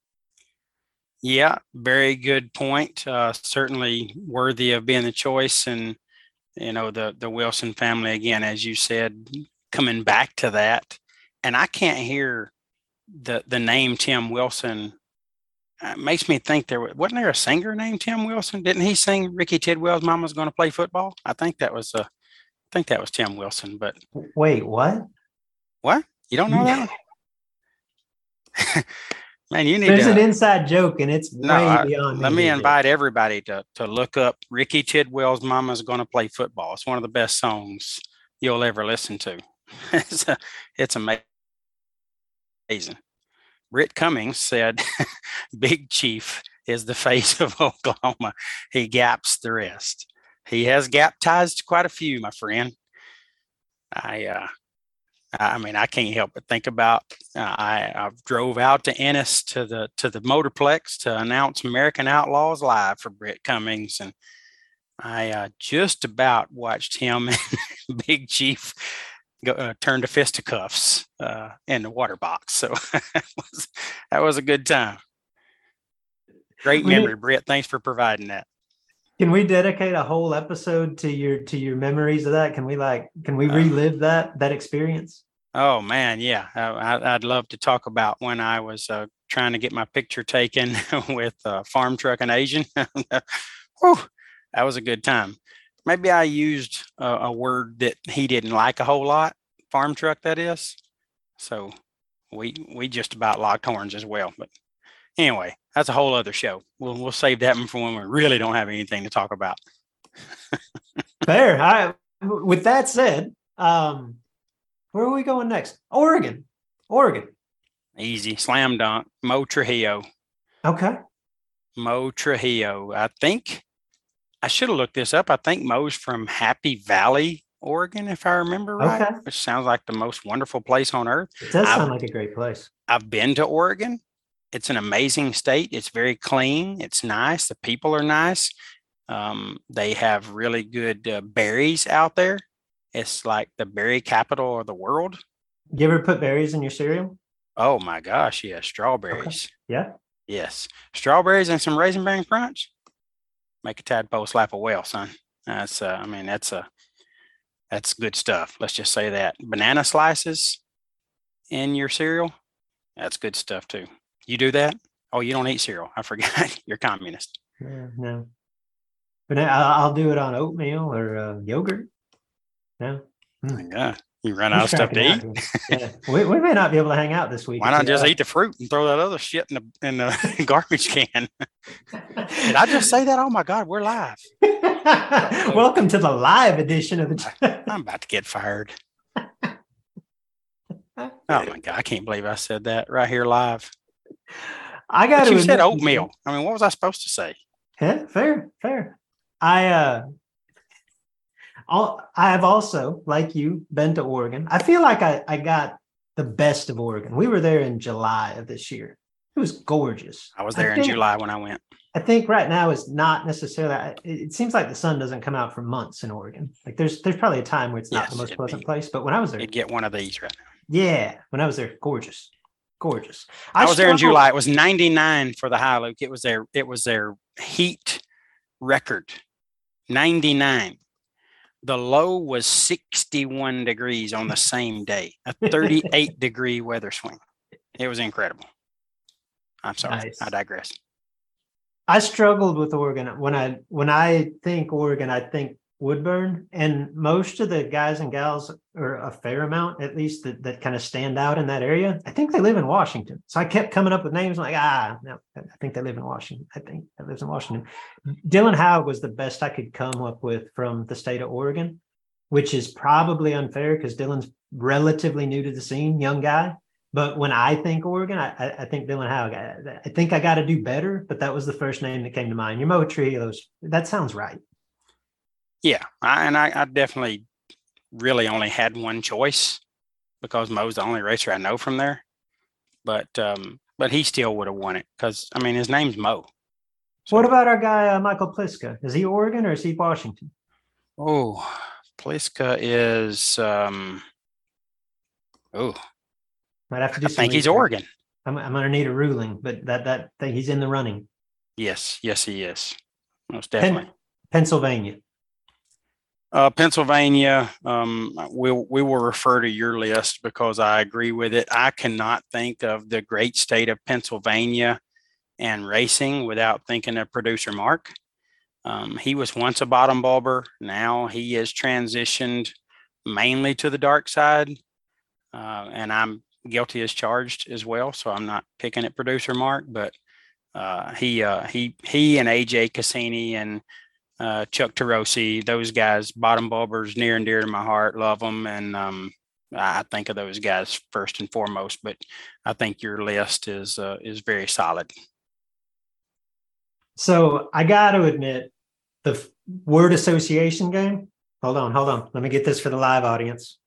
Yeah, very good point. Uh, certainly worthy of being the choice. And, you know, the, the Wilson family, again, as you said, coming back to that. And I can't hear the the name Tim Wilson. It makes me think there wasn't there a singer named Tim Wilson? Didn't he sing Ricky Tidwell's Mama's Gonna Play Football? I think that was uh, I think that was Tim Wilson. But wait, what? What? You don't know that one? Man, you need. There's to, an inside joke, and it's no, way beyond. I, let me music. invite everybody to to look up Ricky Tidwell's Mama's Gonna Play Football. It's one of the best songs you'll ever listen to. it's a, it's amazing. Britt Cummings said, Big Chief is the face of Oklahoma. He gaps the rest. He has gap-tized quite a few, my friend. I uh, I mean, I can't help but think about, uh, I, I drove out to Ennis to the to the Motorplex to announce American Outlaws Live for Britt Cummings. And I uh, just about watched him and Big Chief Go, uh, turn to fisticuffs uh, in the water box. So that, was, that was a good time. Great memory, Britt. Thanks for providing that. Can we dedicate a whole episode to your to your memories of that? Can we like can we relive um, that that experience? Oh man, yeah. I, I'd love to talk about when I was uh, trying to get my picture taken with uh, Farm Truck and Asian. Whew, that was a good time. Maybe I used a, a word that he didn't like a whole lot, farm truck, that is. So we we just about locked horns as well. But Anyway, that's a whole other show. We'll we'll save that one for when we really don't have anything to talk about. Fair. I, with that said, um, where are we going next? Oregon. Oregon. Easy. Slam dunk. Mo Trujillo. Okay. Mo Trujillo. I think I should have looked this up. I think Mo's from Happy Valley, Oregon, if I remember right. Okay. Which sounds like the most wonderful place on earth. It does sound I've, like a great place. I've been to Oregon. It's an amazing state. It's very clean. It's nice. The people are nice. Um, they have really good uh, berries out there. It's like the berry capital of the world. You ever put berries in your cereal? Oh, my gosh. Yeah. Strawberries. Okay. Yeah. Yes. Strawberries and some Raisin Bran Crunch. Make a tadpole slap a whale, son. That's, uh, I mean, that's a, that's good stuff. Let's just say that. Banana slices in your cereal. That's good stuff, too. You do that? Oh, you don't eat cereal. I forgot. You're communist. Yeah, no. But I'll do it on oatmeal or uh, yogurt. No. Mm. Yeah. You run out of stuff to eat. Yeah. we, we may not be able to hang out this week. Why not just eat the fruit and throw that other shit in the in the garbage can? Did I just say that? Oh, my God. We're live. Welcome to the live edition of the... I'm about to get fired. Oh, my God. I can't believe I said that right here live. I got but you said oatmeal. I mean, what was I supposed to say? Yeah, fair, fair. I uh, all I have also, like you, been to Oregon. I feel like I, I got the best of Oregon. We were there in July of this year. It was gorgeous. I was there I think, in July when I went. I think right now is not necessarily. It, it seems like the sun doesn't come out for months in Oregon. Like there's there's probably a time where it's not yes, the most pleasant be, place. But when I was there, you'd get one of these right now. Yeah, when I was there, gorgeous. Gorgeous. I, I was there in July. It was ninety-nine for the high, Luke. It was their it was their heat record. ninety-nine. The low was sixty-one degrees on the same day. A thirty-eight degree weather swing. It was incredible. I'm sorry. Nice. I digress. I struggled with Oregon. When I when I think Oregon, I think Woodburn, and most of the guys and gals, or a fair amount at least, that, that kind of stand out in that area, I think they live in Washington. So I kept coming up with names like, ah, no, I think they live in Washington. I think that lives in Washington. Dylan Howe was the best I could come up with from the state of Oregon, which is probably unfair because Dylan's relatively new to the scene, young guy. But when I think Oregon, I, I think Dylan Howe. I, I think I got to do better, but that was the first name that came to mind. Your Mo Trujillo, that sounds right. Yeah, I, and I, I definitely really only had one choice because Mo's the only racer I know from there. But um, but he still would have won it because, I mean, his name's Mo. So. What about our guy, uh, Michael Pliska? Is he Oregon or is he Washington? Oh, Pliska is, um, oh, might have to do. I think he's there. Oregon. I'm, I'm going to need a ruling, but that, that thing, he's in the running. Yes, yes, he is. Most definitely. Pen- Pennsylvania. Uh, Pennsylvania, um, we we will refer to your list because I agree with it. I cannot think of the great state of Pennsylvania and racing without thinking of producer Mark. Um, he was once a bottom bulber. Now he has transitioned mainly to the dark side, uh, and I'm guilty as charged as well. So I'm not picking at producer Mark, but uh, he uh, he he and A J Cassini and Uh, Chuck Tarosi, those guys, bottom bulbers, near and dear to my heart, love them. And um, I think of those guys first and foremost, but I think your list is uh, is very solid. So I got to admit, the word association game. Hold on, hold on. Let me get this for the live audience.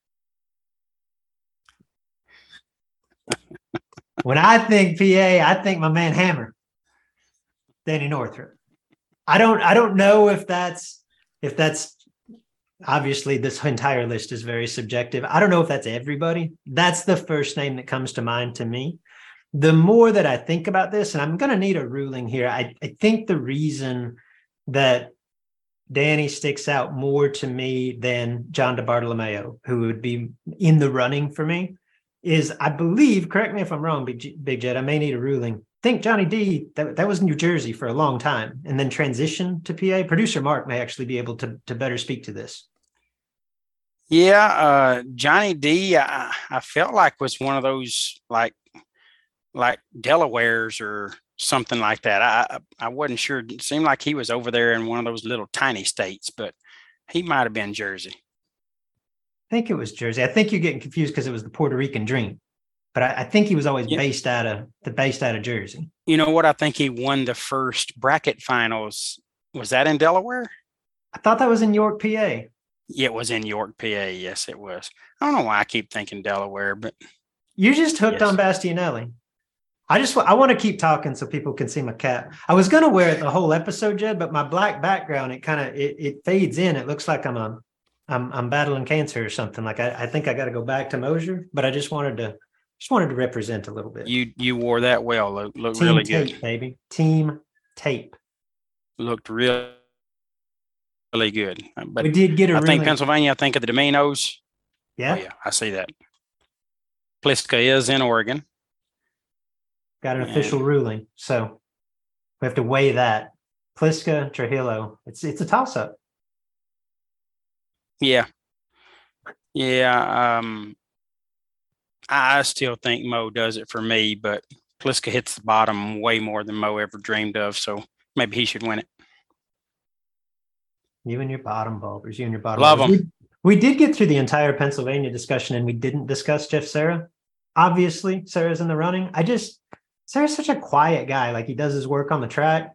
When I think P A, I think my man Hammer, Danny Northrup. I don't I don't know if that's if that's obviously this entire list is very subjective. I don't know if that's everybody. That's the first name that comes to mind to me. The more that I think about this, and I'm going to need a ruling here. I, I think the reason that Danny sticks out more to me than John DeBartolomeo, who would be in the running for me, is I believe, correct me if I'm wrong, Big, Big Jet, I may need a ruling. Think Johnny D, that, that was New Jersey for a long time, and then transitioned to P A. Producer Mark may actually be able to, to better speak to this. Yeah, uh, Johnny D, I, I felt like was one of those like like Delawares or something like that. I I wasn't sure. It seemed like he was over there in one of those little tiny states, but he might have been Jersey. I think it was Jersey. I think you're getting confused because it was the Puerto Rican Dream. But I, I think he was always yeah. based out of the based out of Jersey. You know what? I think he won the first bracket finals. Was that in Delaware? I thought that was in York, P A. Yeah, it was in York, P A. Yes, it was. I don't know why I keep thinking Delaware, but you just hooked yes. on Bastianelli. I just I want to keep talking so people can see my cap. I was going to wear it the whole episode, Jed, but my black background, it kind of it, it fades in. It looks like I'm a I'm I'm battling cancer or something. Like I, I think I got to go back to Mosier, but I just wanted to. Just wanted to represent a little bit. You you wore that well. Look, looked Team really tape, good, baby. Team tape looked really, really good. But we did get a I really... think Pennsylvania. I think of the Dominos. Yeah, oh, yeah, I see that. Pliska is in Oregon. Got an and... official ruling, so we have to weigh that. Pliska, Trujillo. It's it's a toss up. Yeah, yeah. Um, I still think Mo does it for me, but Pliska hits the bottom way more than Mo ever dreamed of, so maybe he should win it. You and your bottom bulbers, you and your bottom Love bulbers. Them. We, we did get through the entire Pennsylvania discussion, and we didn't discuss Jeff Sarah. Obviously, Sarah's in the running. I just – Sarah's such a quiet guy. Like, he does his work on the track.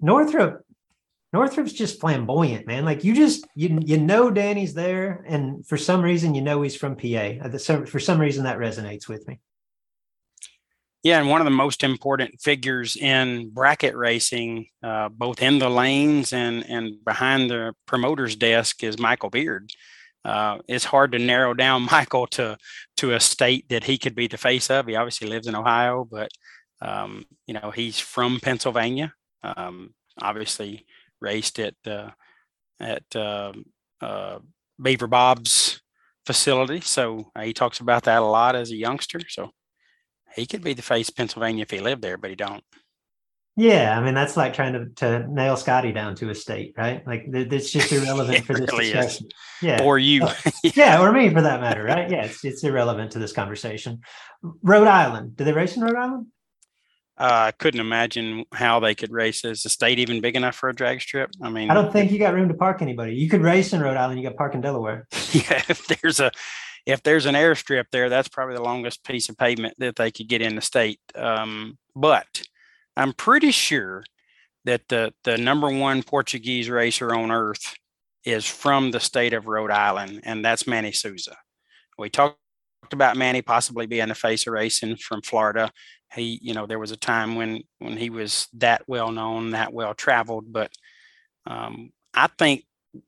Northrop – Northrop's just flamboyant, man. Like, you just – you you know Danny's there, and for some reason, you know he's from P A. For some reason, that resonates with me. Yeah, and one of the most important figures in bracket racing, uh, both in the lanes and, and behind the promoter's desk, is Michael Beard. Uh, it's hard to narrow down Michael to to a state that he could be the face of. He obviously lives in Ohio, but, um, you know, he's from Pennsylvania, um, obviously raced at uh, at uh, uh, Beaver Bob's facility. So uh, he talks about that a lot as a youngster. So. He could be the face of Pennsylvania if he lived there, but he don't. Yeah, I mean, that's like trying to, to nail Scotty down to a state, right? Like, that's just irrelevant for this really discussion. Is. Yeah, or you. Yeah, or me for that matter, right? Yeah, it's it's irrelevant to this conversation. Rhode Island. Do they race in Rhode Island? I uh, couldn't imagine how they could race. Is the state even big enough for a drag strip? I mean, I don't think if, you got room to park anybody. You could race in Rhode Island. You got park in Delaware. Yeah, if there's a... If there's an airstrip there, that's probably the longest piece of pavement that they could get in the state. Um, but I'm pretty sure that the, the number one Portuguese racer on earth is from the state of Rhode Island, and that's Manny Souza. We talked about Manny possibly being the face of racing from Florida. He, you know, there was a time when when he was that well known, that well traveled. But um, I think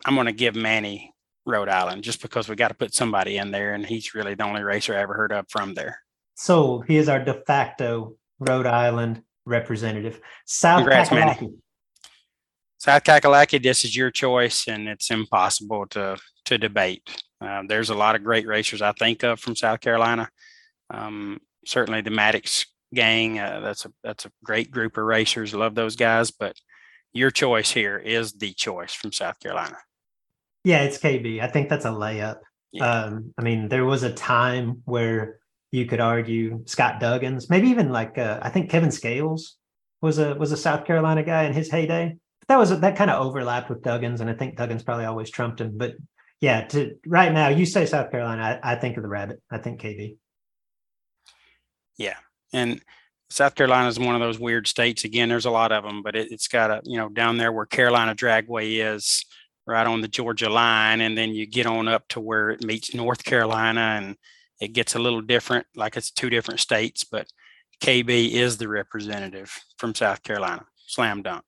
I'm going to give Manny Rhode Island, just because we got to put somebody in there, and he's really the only racer I ever heard of from there. So he is our de facto Rhode Island representative. South Congrats, Kakalaki. Manny. South Kakalaki, this is your choice, and it's impossible to to debate. Uh, there's a lot of great racers I think of from South Carolina. Um, certainly the Maddox gang. Uh, that's a that's a great group of racers. Love those guys, but your choice here is the choice from South Carolina. Yeah, it's K B. I think that's a layup. Yeah. Um, I mean, there was a time where you could argue Scott Duggins, maybe even like uh, I think Kevin Scales was a was a South Carolina guy in his heyday. But that was that kind of overlapped with Duggins, and I think Duggins probably always trumped him. But yeah, to right now, you say South Carolina, I, I think of the Rabbit. I think K B. Yeah, and South Carolina is one of those weird states. Again, there's a lot of them, but it, it's got a you know down there where Carolina Dragway is. Right on the Georgia line, and then you get on up to where it meets North Carolina, and it gets a little different, like it's two different states, but K B is the representative from South Carolina. Slam dunk.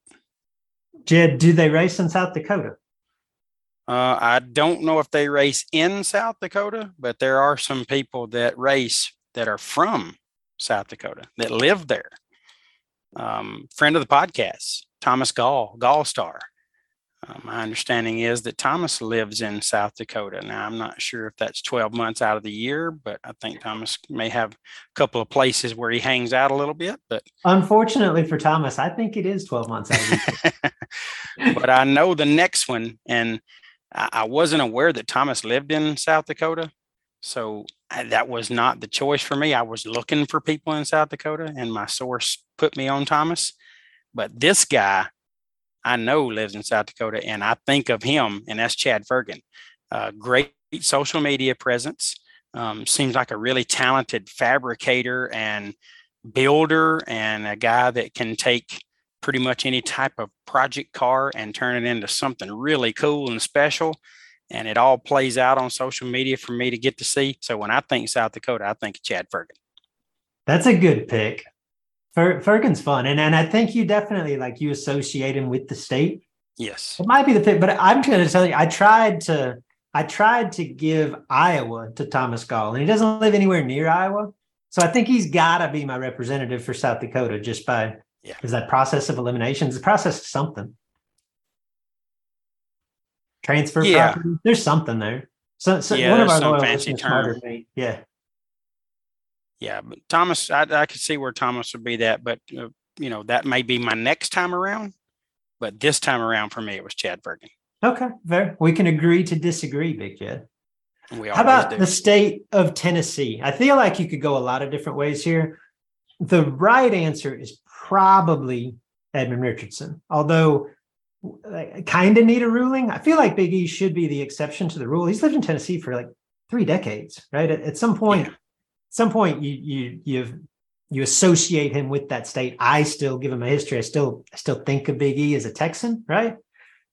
Jed, do they race in South Dakota? Uh, I don't know if they race in South Dakota, but there are some people that race that are from South Dakota that live there. Um, friend of the podcast, Thomas Gall, Gall Star. Uh, my understanding is that Thomas lives in South Dakota. Now, I'm not sure if that's twelve months out of the year, but I think Thomas may have a couple of places where he hangs out a little bit. But unfortunately for Thomas, I think it is twelve months out of the year. But I know the next one, and I, I wasn't aware that Thomas lived in South Dakota. So I, that was not the choice for me. I was looking for people in South Dakota, and my source put me on Thomas. But this guy I know lives in South Dakota, and I think of him, and that's Chad Fergan. Uh, great social media presence. Um, seems like a really talented fabricator and builder, and a guy that can take pretty much any type of project car and turn it into something really cool and special. And it all plays out on social media for me to get to see. So when I think South Dakota, I think of Chad Fergan. That's a good pick. Fer- Fergan's fun. And and I think you definitely, like, you associate him with the state. Yes. It might be the pick, but I'm going to tell you, I tried to, I tried to give Iowa to Thomas Gall, and he doesn't live anywhere near Iowa. So I think he's got to be my representative for South Dakota just by, yeah, is that process of elimination. It's a process of something. Transfer yeah. property. There's something there. So, so yeah, one of our some fancy term. Yeah. Yeah, but Thomas, I, I could see where Thomas would be that, but uh, you know, that may be my next time around. But this time around, for me, it was Chad Bergen. Okay, fair. We can agree to disagree, Big Jed. We How about do. the state of Tennessee? I feel like you could go a lot of different ways here. The right answer is probably Edmund Richardson, although I kind of need a ruling. I feel like Big E should be the exception to the rule. He's lived in Tennessee for like three decades, right? At, at some point, yeah. at some point you you you've you associate him with that state. I still give him a history. I still I still think of Big E as a Texan, right?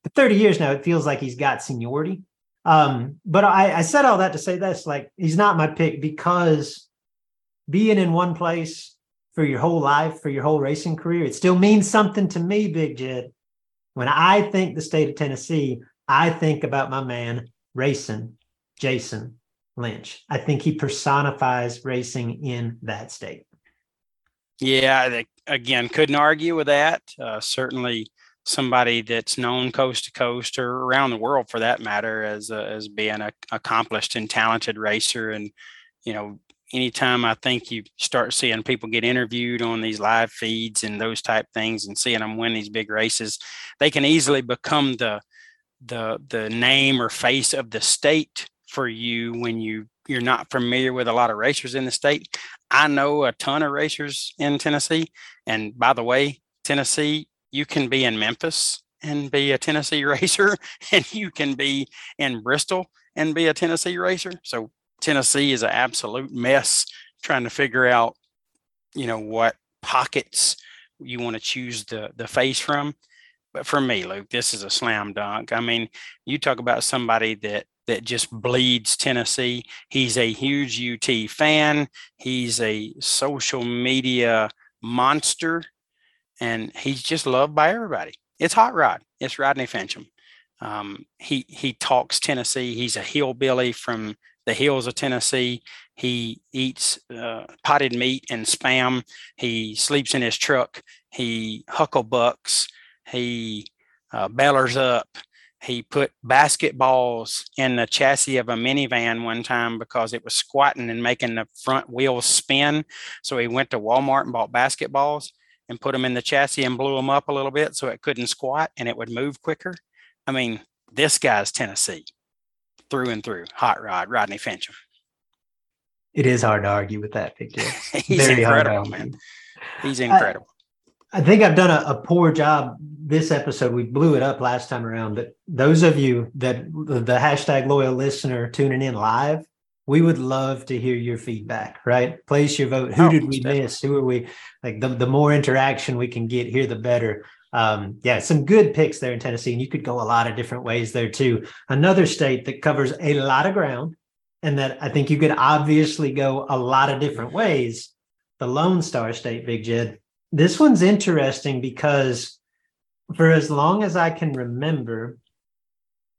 But thirty years now, it feels like he's got seniority. Um, but I, I said all that to say this, like, he's not my pick because being in one place for your whole life, for your whole racing career, it still means something to me, Big Jed. When I think the state of Tennessee, I think about my man, racing, Jason Lynch. I think he personifies racing in that state. Yeah, again, couldn't argue with that. Uh, certainly somebody that's known coast to coast or around the world, for that matter, as uh, as being an accomplished and talented racer. And, you know, anytime I think you start seeing people get interviewed on these live feeds and those type things and seeing them win these big races, they can easily become the the the name or face of the state for you when you, you're not familiar with a lot of racers in the state. I know a ton of racers in Tennessee. And by the way, Tennessee, you can be in Memphis and be a Tennessee racer, and you can be in Bristol and be a Tennessee racer. So Tennessee is an absolute mess trying to figure out, you know, what pockets you want to choose the the face from. But for me, Luke, this is a slam dunk. I mean, you talk about somebody that that just bleeds Tennessee. He's a huge U T fan. He's a social media monster, and he's just loved by everybody. It's Hot Rod. It's Rodney Fincham. Um, he he talks Tennessee. He's a hillbilly from the hills of Tennessee. He eats uh, potted meat and Spam. He sleeps in his truck. He hucklebucks. He uh, bellers up. He put basketballs in the chassis of a minivan one time because it was squatting and making the front wheels spin. So he went to Walmart and bought basketballs and put them in the chassis and blew them up a little bit so it couldn't squat and it would move quicker. I mean, this guy's Tennessee through and through. Hot Rod, Rodney Fincham. It is hard to argue with that picture. He's Very incredible, man. He's incredible. I, I think I've done a, a poor job this episode. We blew it up last time around, but those of you that the hashtag loyal listener tuning in live, we would love to hear your feedback, right? Place your vote. Who oh, did we definitely. miss? Who are we? Like the, the more interaction we can get here, the better. Um, yeah, some good picks there in Tennessee, and you could go a lot of different ways there too. Another state that covers a lot of ground and that I think you could obviously go a lot of different ways, the Lone Star State, Big Jed. This one's interesting because for as long as I can remember,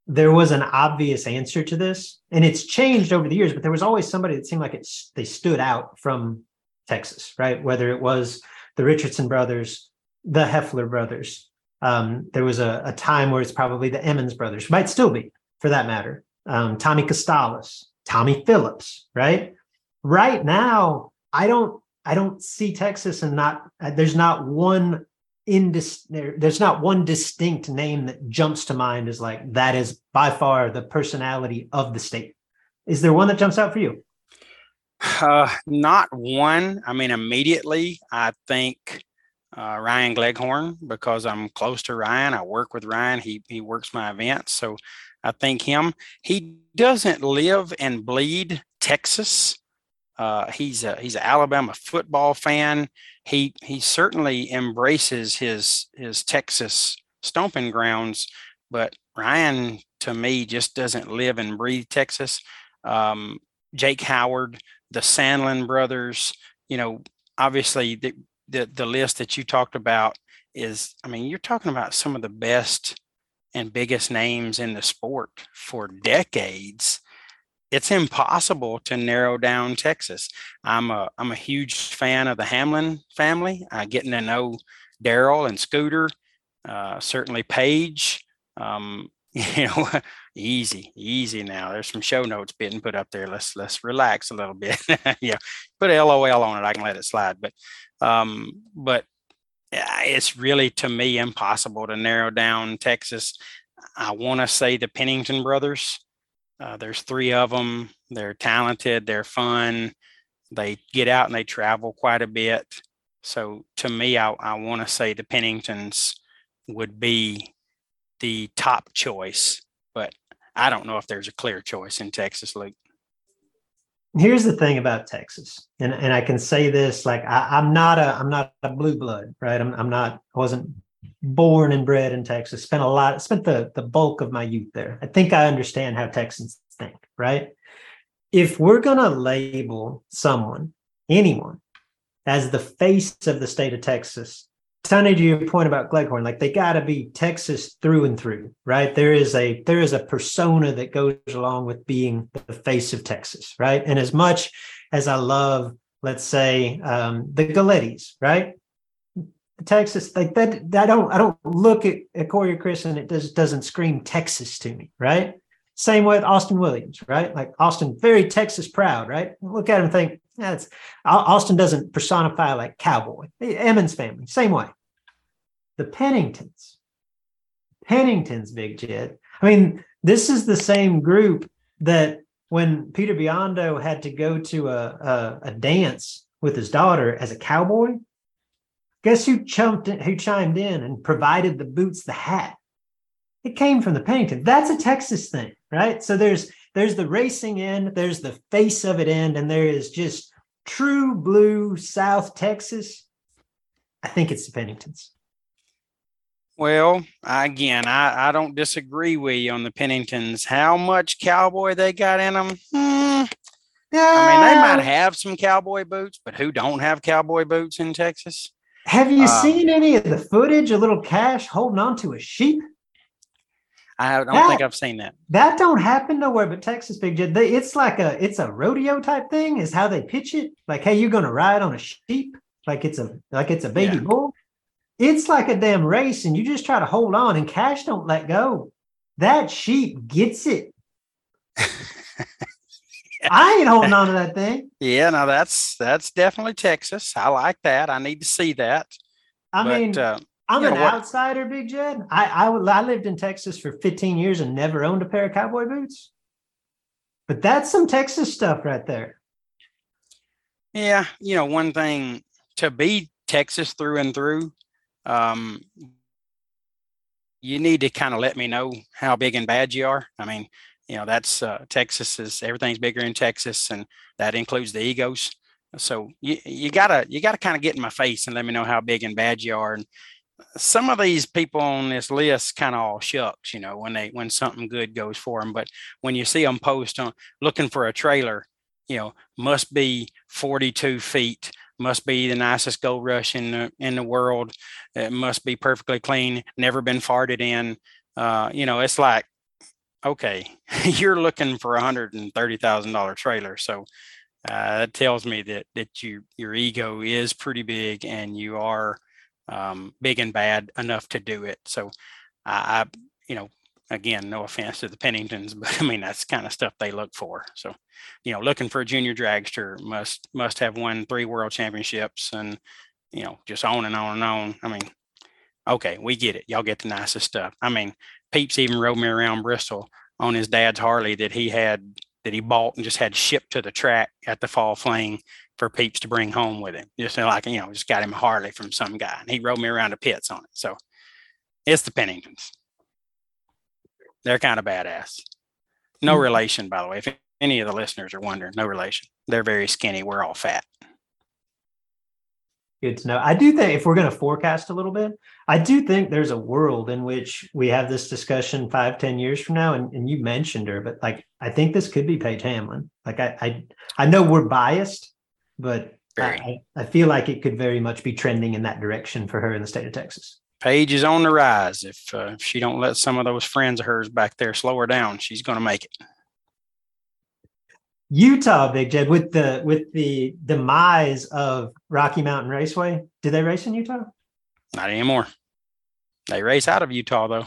there was an obvious answer to this, and it's changed over the years, but there was always somebody that seemed like it, they stood out from Texas, right? Whether it was the Richardson brothers, the Heffler brothers. Um, there was a, a time where it's probably the Emmons brothers, might still be for that matter. Um, Tommy Costales, Tommy Phillips, right? Right now, I don't, I don't see Texas and not, there's not one indis, there, there's not one distinct name that jumps to mind as like, that is by far the personality of the state. Is there one that jumps out for you? Uh, not one. I mean, immediately, I think uh, Ryan Gleghorn, because I'm close to Ryan. I work with Ryan. He he works my events. So I think him. He doesn't live and bleed Texas. Uh, he's a, he's an Alabama football fan. He he certainly embraces his his Texas stomping grounds, but Ryan, to me, just doesn't live and breathe Texas. Um, Jake Howard, the Sandlin brothers, you know, obviously the, the the list that you talked about is, I mean, you're talking about some of the best and biggest names in the sport for decades. It's impossible to narrow down Texas. I'm a I'm a huge fan of the Hamlin family. Uh, getting to know Daryl and Scooter, uh, certainly Paige. Um, you know, easy, easy. Now there's some show notes being put up there. Let's let's relax a little bit. Yeah, put L O L on it. I can let it slide. But um, but it's really, to me, impossible to narrow down Texas. I want to say the Pennington brothers. Uh, there's three of them. They're talented. They're fun. They get out and they travel quite a bit. So to me, I, I want to say the Penningtons would be the top choice, but I don't know if there's a clear choice in Texas, Luke. Here's the thing about Texas, and, and I can say this, like I, I'm not a I'm not a blue blood, right? I'm I'm not I wasn't born and bred in Texas, spent a lot, spent the, the bulk of my youth there. I think I understand how Texans think, right? If we're going to label someone, anyone, as the face of the state of Texas, Tony, to your point about Gleghorn, like they got to be Texas through and through, right? There is a there is a persona that goes along with being the face of Texas, right? And as much as I love, let's say, um, the Gallettis, right? Texas, like that, I don't, I don't look at, at Corey or Chris and it just doesn't scream Texas to me, right? Same way with Austin Williams, right? Like Austin, very Texas proud, right? Look at him and think, that's Austin doesn't personify like cowboy. Emmons family, same way. The Penningtons, Penningtons, Big Jed. I mean, this is the same group that when Peter Biondo had to go to a, a, a dance with his daughter as a cowboy, guess who chumped in, who chimed in and provided the boots, the hat? It came from the Pennington. That's a Texas thing, right? So there's there's the racing end, there's the face of it end, and there is just true blue South Texas. I think it's the Penningtons. Well, again, I, I don't disagree with you on the Penningtons. How much cowboy they got in them? Hmm. Yeah. I mean, they might have some cowboy boots, but who don't have cowboy boots in Texas? Have you um, seen any of the footage of little Cash holding on to a sheep? I don't that, think I've seen that. That don't happen nowhere but Texas, Big Jed. They, it's like a it's a rodeo type thing is how they pitch it. Like, hey, you're gonna ride on a sheep like it's a like it's a baby yeah. bull. It's like a damn race, and you just try to hold on, and Cash don't let go. That sheep gets it. I ain't holding on to that thing. Yeah, no, that's that's definitely Texas. I like that. I need to see that. I but, mean, uh, I'm an outsider, Big Jed. I, I I lived in Texas for fifteen years and never owned a pair of cowboy boots. But that's some Texas stuff right there. Yeah, you know, one thing to be Texas through and through, um, you need to kind of let me know how big and bad you are. I mean, you know, that's uh, Texas is everything's bigger in Texas, and that includes the egos. So you, you gotta you gotta kind of get in my face and let me know how big and bad you are. And some of these people on this list kind of all shucks, you know, when they when something good goes for them. But when you see them post on looking for a trailer, you know, must be forty-two feet, must be the nicest gold rush in the in the world, it must be perfectly clean, never been farted in. Uh, you know, it's like, okay, you're looking for a hundred and thirty thousand dollar trailer, so uh, that tells me that that you your ego is pretty big, and you are um, big and bad enough to do it. So, I, I, you know, again, no offense to the Penningtons, but I mean that's the kind of stuff they look for. So, you know, looking for a junior dragster must must have won three world championships, and you know, just on and on and on. I mean, okay, we get it. Y'all get the nicest stuff. I mean, Peeps even rode me around Bristol on his dad's Harley that he had that he bought and just had shipped to the track at the Fall Fling for peeps to bring home with him. Just like, you know, just got him a Harley from some guy, and he rode me around the pits on it. So it's the Penningtons. They're kind of badass. No mm-hmm. relation, by the way. If any of the listeners are wondering, no relation. They're very skinny. We're all fat. Good to know. I do think if we're going to forecast a little bit, I do think there's a world in which we have this discussion five, ten years from now. And, and you mentioned her, but like, I think this could be Paige Hamlin. Like I, I, I know we're biased, but I, I feel like it could very much be trending in that direction for her in the state of Texas. Paige is on the rise. If, uh, if she don't let some of those friends of hers back there slow her down, she's going to make it. Utah, Big Jed, with the with the demise of Rocky Mountain Raceway, do they race in Utah? Not anymore. They race out of Utah, though. All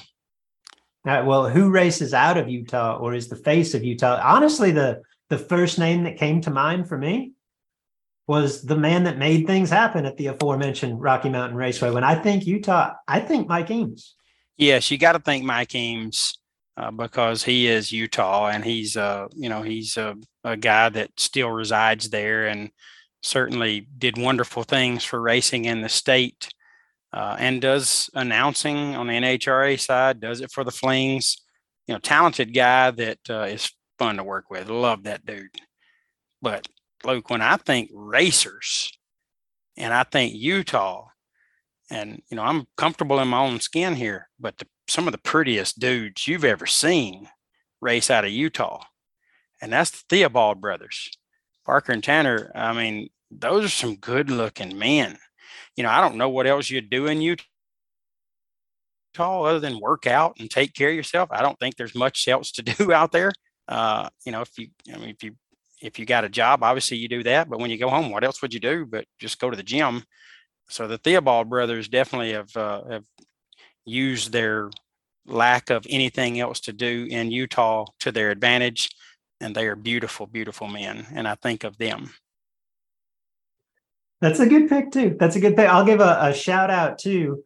right, well, who races out of Utah or is the face of Utah? Honestly, the the first name that came to mind for me was the man that made things happen at the aforementioned Rocky Mountain Raceway. When I think Utah, I think Mike Eames. Yes, you got to think Mike Eames. Uh, because he is Utah, and he's, uh, you know, he's a, a guy that still resides there and certainly did wonderful things for racing in the state, uh, and does announcing on the N H R A side, does it for the Flings. You know, talented guy that uh, is fun to work with. Love that dude. But, Luke, when I think racers and I think Utah, and, you know, I'm comfortable in my own skin here, but the some of the prettiest dudes you've ever seen race out of Utah. And that's the Theobald brothers, Parker and Tanner. I mean, those are some good looking men. You know, I don't know what else you do in Utah other than work out and take care of yourself. I don't think there's much else to do out there. Uh, you know, if you, I mean, if you, if you got a job, obviously you do that, but when you go home, what else would you do but just go to the gym? So the Theobald brothers definitely have, uh, have, use their lack of anything else to do in Utah to their advantage. And they are beautiful, beautiful men. And I think of them. That's a good pick too. That's a good pick. I'll give a, a shout out to,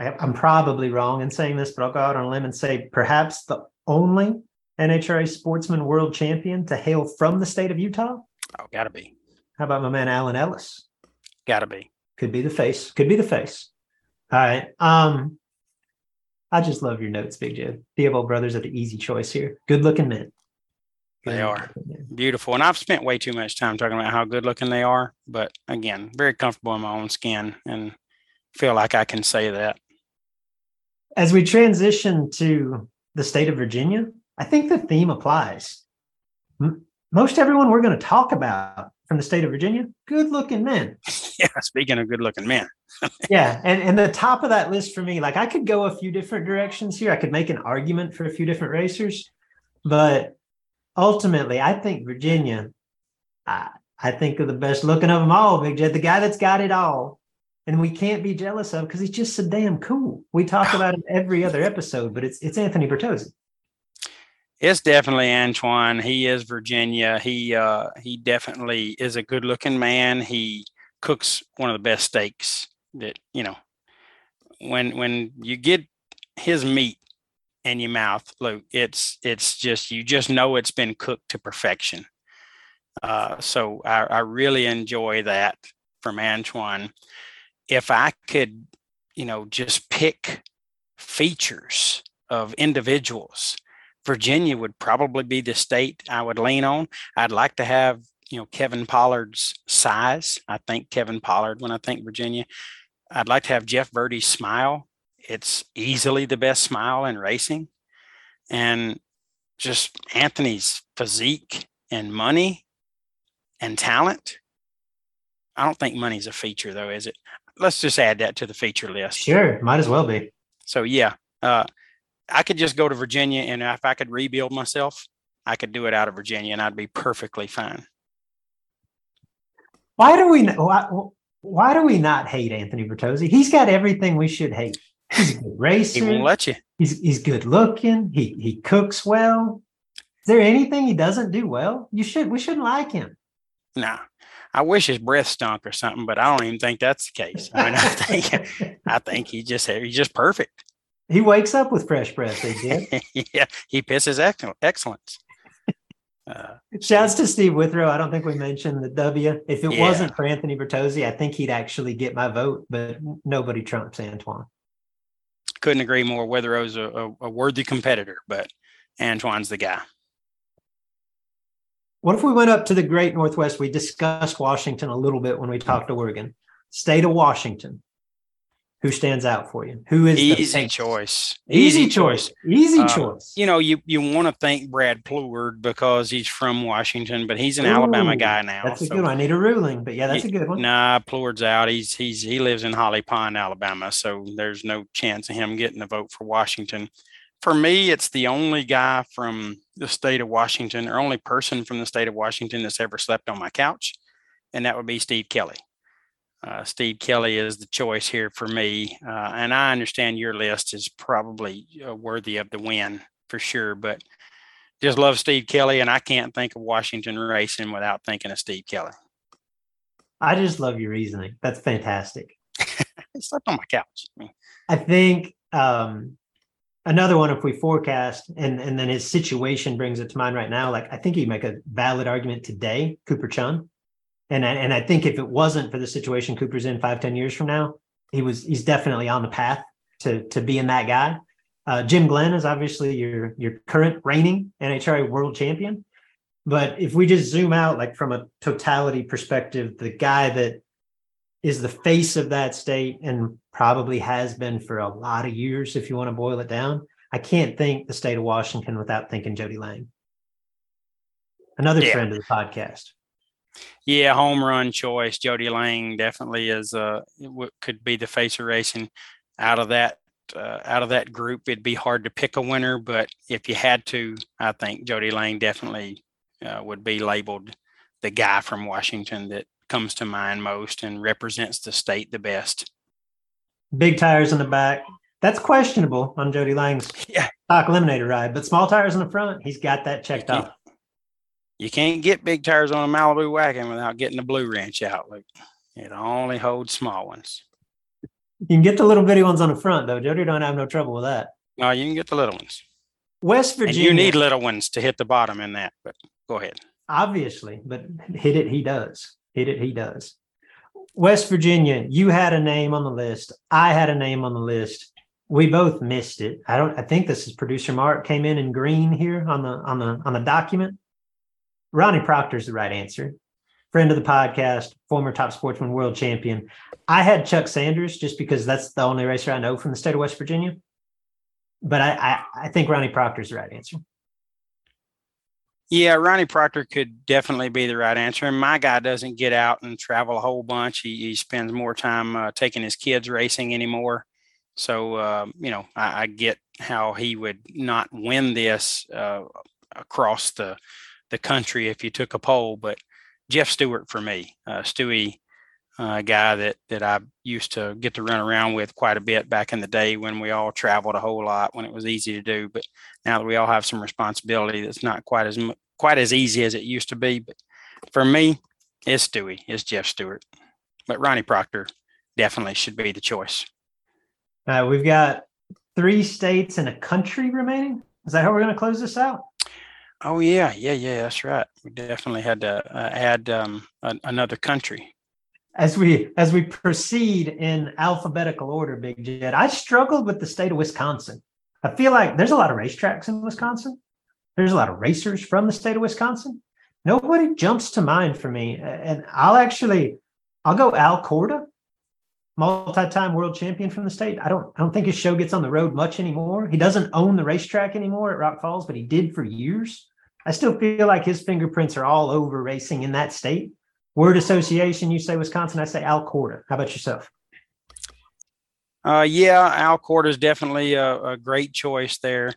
I, I'm probably wrong in saying this, but I'll go out on a limb and say perhaps the only N H R A sportsman world champion to hail from the state of Utah. Oh, gotta be. How about my man, Alan Ellis? Gotta be. Could be the face. Could be the face. All right. Um, I just love your notes, Big Jed. Theobald brothers are the easy choice here. Good-looking men. Good they are. Men. Beautiful. And I've spent way too much time talking about how good-looking they are. But, again, very comfortable in my own skin and feel like I can say that. As we transition to the state of Virginia, I think the theme applies. Most everyone we're going to talk about from the state of Virginia, good-looking men. Yeah, speaking of good-looking men. Yeah, and, and the top of that list for me, like I could go a few different directions here. I could make an argument for a few different racers, but ultimately, I think Virginia, I, I think of the best looking of them all, Big Jed, the guy that's got it all, and we can't be jealous of because he's just so damn cool. We talk about him every other episode, but it's it's Anthony Bertozzi. It's definitely Antoine. He is Virginia. He uh, he definitely is a good-looking man. He cooks one of the best steaks. That, you know, when when you get his meat in your mouth, Luke, it's it's just, you just know it's been cooked to perfection. Uh, so I, I really enjoy that from Antoine. If I could, you know, just pick features of individuals, Virginia would probably be the state I would lean on. I'd like to have, you know, Kevin Pollard's size. I think Kevin Pollard when I think Virginia. I'd like to have Jeff Verdi's smile. It's easily the best smile in racing. And just Anthony's physique and money and talent. I don't think money's a feature, though, is it? Let's just add that to the feature list. Sure. Might as well be. So, yeah, uh, I could just go to Virginia, and if I could rebuild myself, I could do it out of Virginia, and I'd be perfectly fine. Why do we why, why do we not hate Anthony Bertozzi? He's got everything we should hate. He's a good racer. He won't let you. He's he's good looking. He he cooks well. Is there anything he doesn't do well? You should we shouldn't like him. Nah. I wish his breath stunk or something, but I don't even think that's the case. I mean, I think I think he just he's just perfect. He wakes up with fresh breath, they did. Yeah, he pisses excellence. Uh, Shouts to Steve Witherow. I don't think we mentioned the W. If it yeah. wasn't for Anthony Bertozzi, I think he'd actually get my vote, but nobody trumps Antoine. Couldn't agree more. Witherow's a, a, a worthy competitor, but Antoine's the guy. What if we went up to the Great Northwest? We discussed Washington a little bit when we talked to Oregon. State of Washington. Who stands out for you? Who is easy the choice? Easy, easy choice. choice. Easy uh, choice. You know, you, you want to thank Brad Pleward because he's from Washington, but he's an Ooh, Alabama guy now. That's a so. good one. I need a ruling, but yeah, that's he, a good one. Nah, Pleward's out. He's he's he lives in Holly Pond, Alabama, so there's no chance of him getting a vote for Washington. For me, it's the only guy from the state of Washington, or only person from the state of Washington that's ever slept on my couch, and that would be Steve Kelly. Uh, Steve Kelly is the choice here for me, uh, and I understand your list is probably uh, worthy of the win for sure, but just love Steve Kelly, and I can't think of Washington racing without thinking of Steve Kelly. I just love your reasoning. That's fantastic. I slept on my couch. I think um, another one, if we forecast, and, and then his situation brings it to mind right now, like I think he'd make a valid argument today, Cooper Chun. And I, and I think if it wasn't for the situation Cooper's in five, ten years from now, he was he's definitely on the path to to being that guy. Uh, Jim Glenn is obviously your your current reigning N H R A world champion. But if we just zoom out, like from a totality perspective, the guy that is the face of that state and probably has been for a lot of years, if you want to boil it down, I can't think the state of Washington without thinking Jody Lang. Another yeah. friend of the podcast. Yeah, home run choice. Jody Lang definitely is uh could be the face of racing. Out of that uh, out of that group, it'd be hard to pick a winner, but if you had to, I think Jody Lang definitely uh, would be labeled the guy from Washington that comes to mind most and represents the state the best. Big tires in the back. That's questionable on Jody Lang's yeah. stock eliminator ride, but small tires in the front, he's got that checked off. You can't get big tires on a Malibu wagon without getting the blue wrench out, Luke. It only holds small ones. You can get the little bitty ones on the front, though. Jody don't have no trouble with that. No, you can get the little ones. West Virginia. And you need little ones to hit the bottom in that, but go ahead. Obviously, but hit it, he does. Hit it, he does. West Virginia, you had a name on the list. I had a name on the list. We both missed it. I don't. I think this is producer Mark came in in green here on the on the on the document. Ronnie Proctor's the right answer. Friend of the podcast, former top sportsman world champion. I had Chuck Sanders just because that's the only racer I know from the state of West Virginia. But I, I, I think Ronnie Proctor's the right answer. Yeah, Ronnie Proctor could definitely be the right answer. My guy doesn't get out and travel a whole bunch. He, he spends more time uh, taking his kids racing anymore. So, uh, you know, I, I get how he would not win this uh, across the – the country if you took a poll, but Jeff Stewart for me, uh, Stewie, a uh, guy that, that I used to get to run around with quite a bit back in the day when we all traveled a whole lot, when it was easy to do. But now that we all have some responsibility, that's not quite as quite as easy as it used to be. But for me, it's Stewie, it's Jeff Stewart, but Ronnie Proctor definitely should be the choice. Uh, we've got three states and a country remaining. Is that how we're going to close this out? Oh, yeah, yeah, yeah, that's right. We definitely had to uh, add um, a, another country. As we as we proceed in alphabetical order, Big Jed, I struggled with the state of Wisconsin. I feel like there's a lot of racetracks in Wisconsin. There's a lot of racers from the state of Wisconsin. Nobody jumps to mind for me. And I'll actually, I'll go Al Korda, multi-time world champion from the state. I don't I don't think his show gets on the road much anymore. He doesn't own the racetrack anymore at Rock Falls, but he did for years. I still feel like his fingerprints are all over racing in that state. Word association, you say Wisconsin, I say Al Korda. How about yourself? Uh, yeah, Al Korda is definitely a, a great choice there.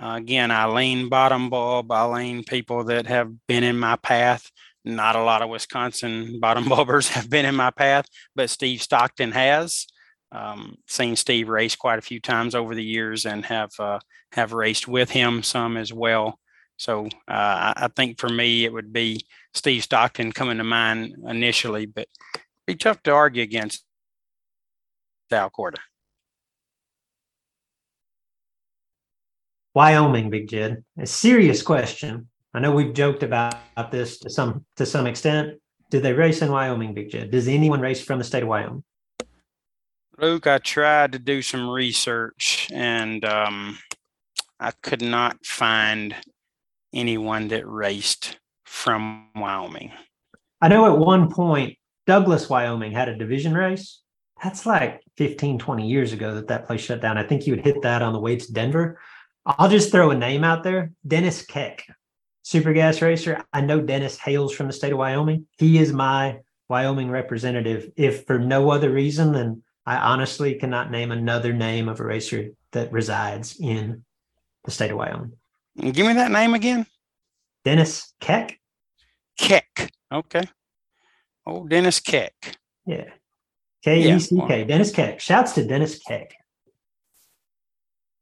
Uh, again, I lean bottom bulb. I lean people that have been in my path. Not a lot of Wisconsin bottom bulbers have been in my path, but Steve Stockton has. Um, seen Steve race quite a few times over the years and have uh, have raced with him some as well. So uh, I think for me, it would be Steve Stockton coming to mind initially, but it'd be tough to argue against Al Korda. Wyoming, Big Jed. A serious question. I know we've joked about this to some to some extent. Do they race in Wyoming, Big Jed? Does anyone race from the state of Wyoming? Luke, I tried to do some research, and um, I could not find anyone that raced from Wyoming. I know at one point, Douglas, Wyoming had a division race. That's like fifteen, twenty years ago that that place shut down. I think you would hit that on the way to Denver. I'll just throw a name out there. Dennis Keck, super gas racer. I know Dennis hails from the state of Wyoming. He is my Wyoming representative, if for no other reason than I honestly cannot name another name of a racer that resides in the state of Wyoming. Give me that name again. Dennis Keck. Keck. Okay. Oh, Dennis Keck. Yeah. K E C K. Yeah. Dennis Keck. Shouts to Dennis Keck.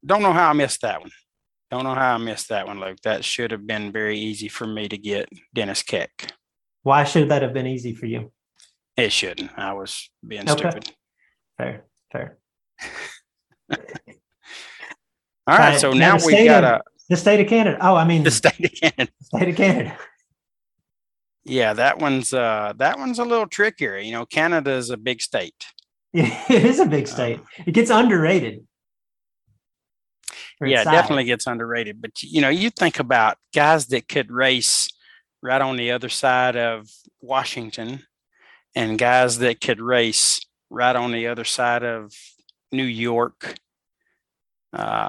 Don't know how I missed that one. Don't know how I missed that one, Luke. That should have been very easy for me to get Dennis Keck. Why should that have been easy for you? It shouldn't. I was being okay. Stupid. Fair, fair. All right, so now, now we got a... The state of Canada. Oh, I mean... The state of Canada. The state of Canada. Yeah, that one's uh, that one's a little trickier. You know, Canada is a big state. It is a big state. Um, it gets underrated. Yeah, it definitely gets underrated. But, you know, you think about guys that could race right on the other side of Washington and guys that could race right on the other side of New York. Uh,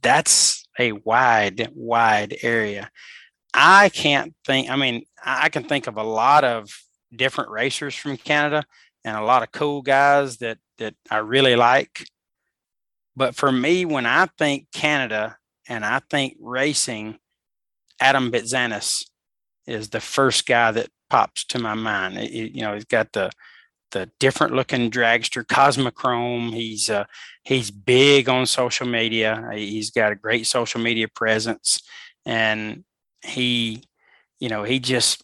that's a wide, wide area. I can't think, I mean, I can think of a lot of different racers from Canada and a lot of cool guys that, that I really like. But for me, when I think Canada and I think racing, Adam Bitzanis is the first guy that pops to my mind. It, it, you know, he's got the the different looking dragster, Cosmochrome. He's uh, he's big on social media. He's got a great social media presence. And he, you know, he just,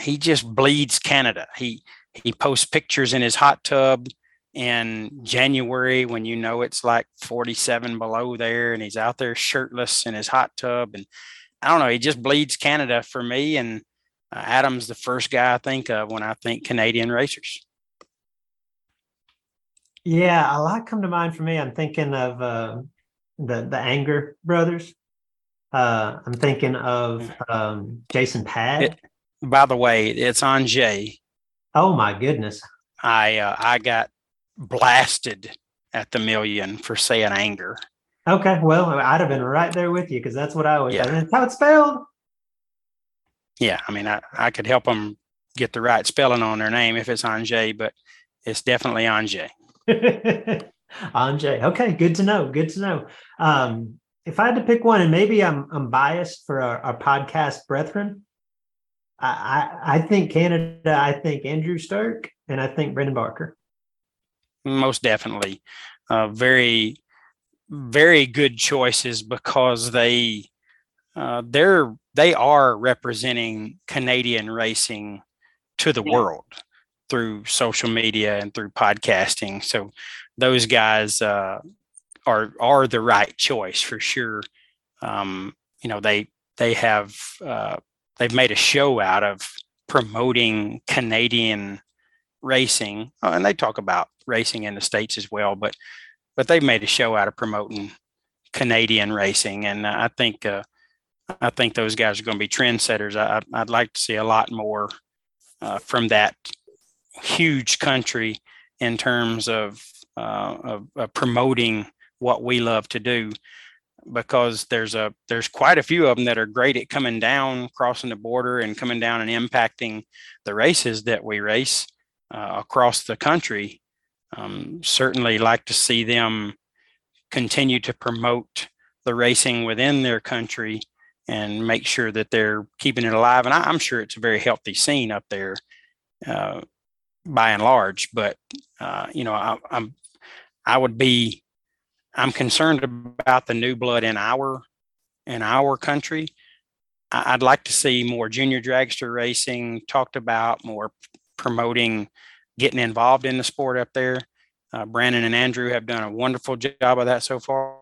he just bleeds Canada. He, he posts pictures in his hot tub in January when, you know, it's like forty-seven below there, and he's out there shirtless in his hot tub. And I don't know, he just bleeds Canada for me. And uh, Adam's the first guy I think of when I think Canadian racers. Yeah. A lot come to mind for me. I'm thinking of uh, the, the Anger brothers. Uh, I'm thinking of um, Jason Padd. It, by the way, it's on Jay. Oh my goodness! I uh, I got blasted at the million for saying Anger. Okay, well, I'd have been right there with you because that's what I always. Yeah. That's how it's spelled. Yeah, I mean, I, I could help them get the right spelling on their name if it's on Jay, but it's definitely on Jay. On Jay. Okay, good to know. Good to know. Um, If I had to pick one, and maybe I'm I'm biased for our, our podcast brethren, I, I I think Canada, I think Andrew Stark, and I think Brendan Barker. Most definitely. Uh, very, very good choices because they uh, they're they are representing Canadian racing to the yeah. world through social media and through podcasting. So those guys uh Are, are the right choice for sure. Um, you know, they they have uh, they've made a show out of promoting Canadian racing, oh, and they talk about racing in the States as well. But but they've made a show out of promoting Canadian racing, and uh, I think uh, I think those guys are going to be trendsetters. I, I'd like to see a lot more uh, from that huge country in terms of, uh, of, of promoting what we love to do, because there's a there's quite a few of them that are great at coming down, crossing the border and coming down and impacting the races that we race uh, across the country. Um, certainly like to see them continue to promote the racing within their country and make sure that they're keeping it alive. And I, I'm sure it's a very healthy scene up there uh, by and large, but uh, you know, I, I'm, I would be, I'm concerned about the new blood in our in our country. I'd like to see more junior dragster racing talked about, more promoting, getting involved in the sport up there. Uh, Brandon and Andrew have done a wonderful job of that so far.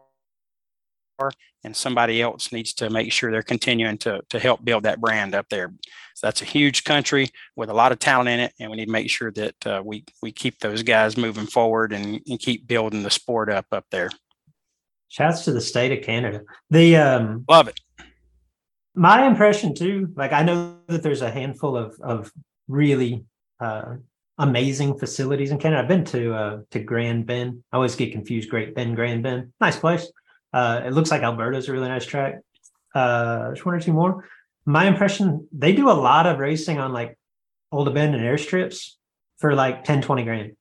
and somebody else needs to make sure they're continuing to, to help build that brand up there. So that's a huge country with a lot of talent in it, and we need to make sure that uh, we we keep those guys moving forward and, and keep building the sport up up there. Shouts to the state of Canada. The um, love it. My impression too, like I know that there's a handful of of really uh, amazing facilities in Canada. I've been to uh, to Grand Bend. I always get confused. Great Bend, Grand Bend, nice place. Uh, it looks like Alberta's a really nice track. Uh, there's one or two more. My impression, they do a lot of racing on like old abandoned airstrips for like ten, twenty grand.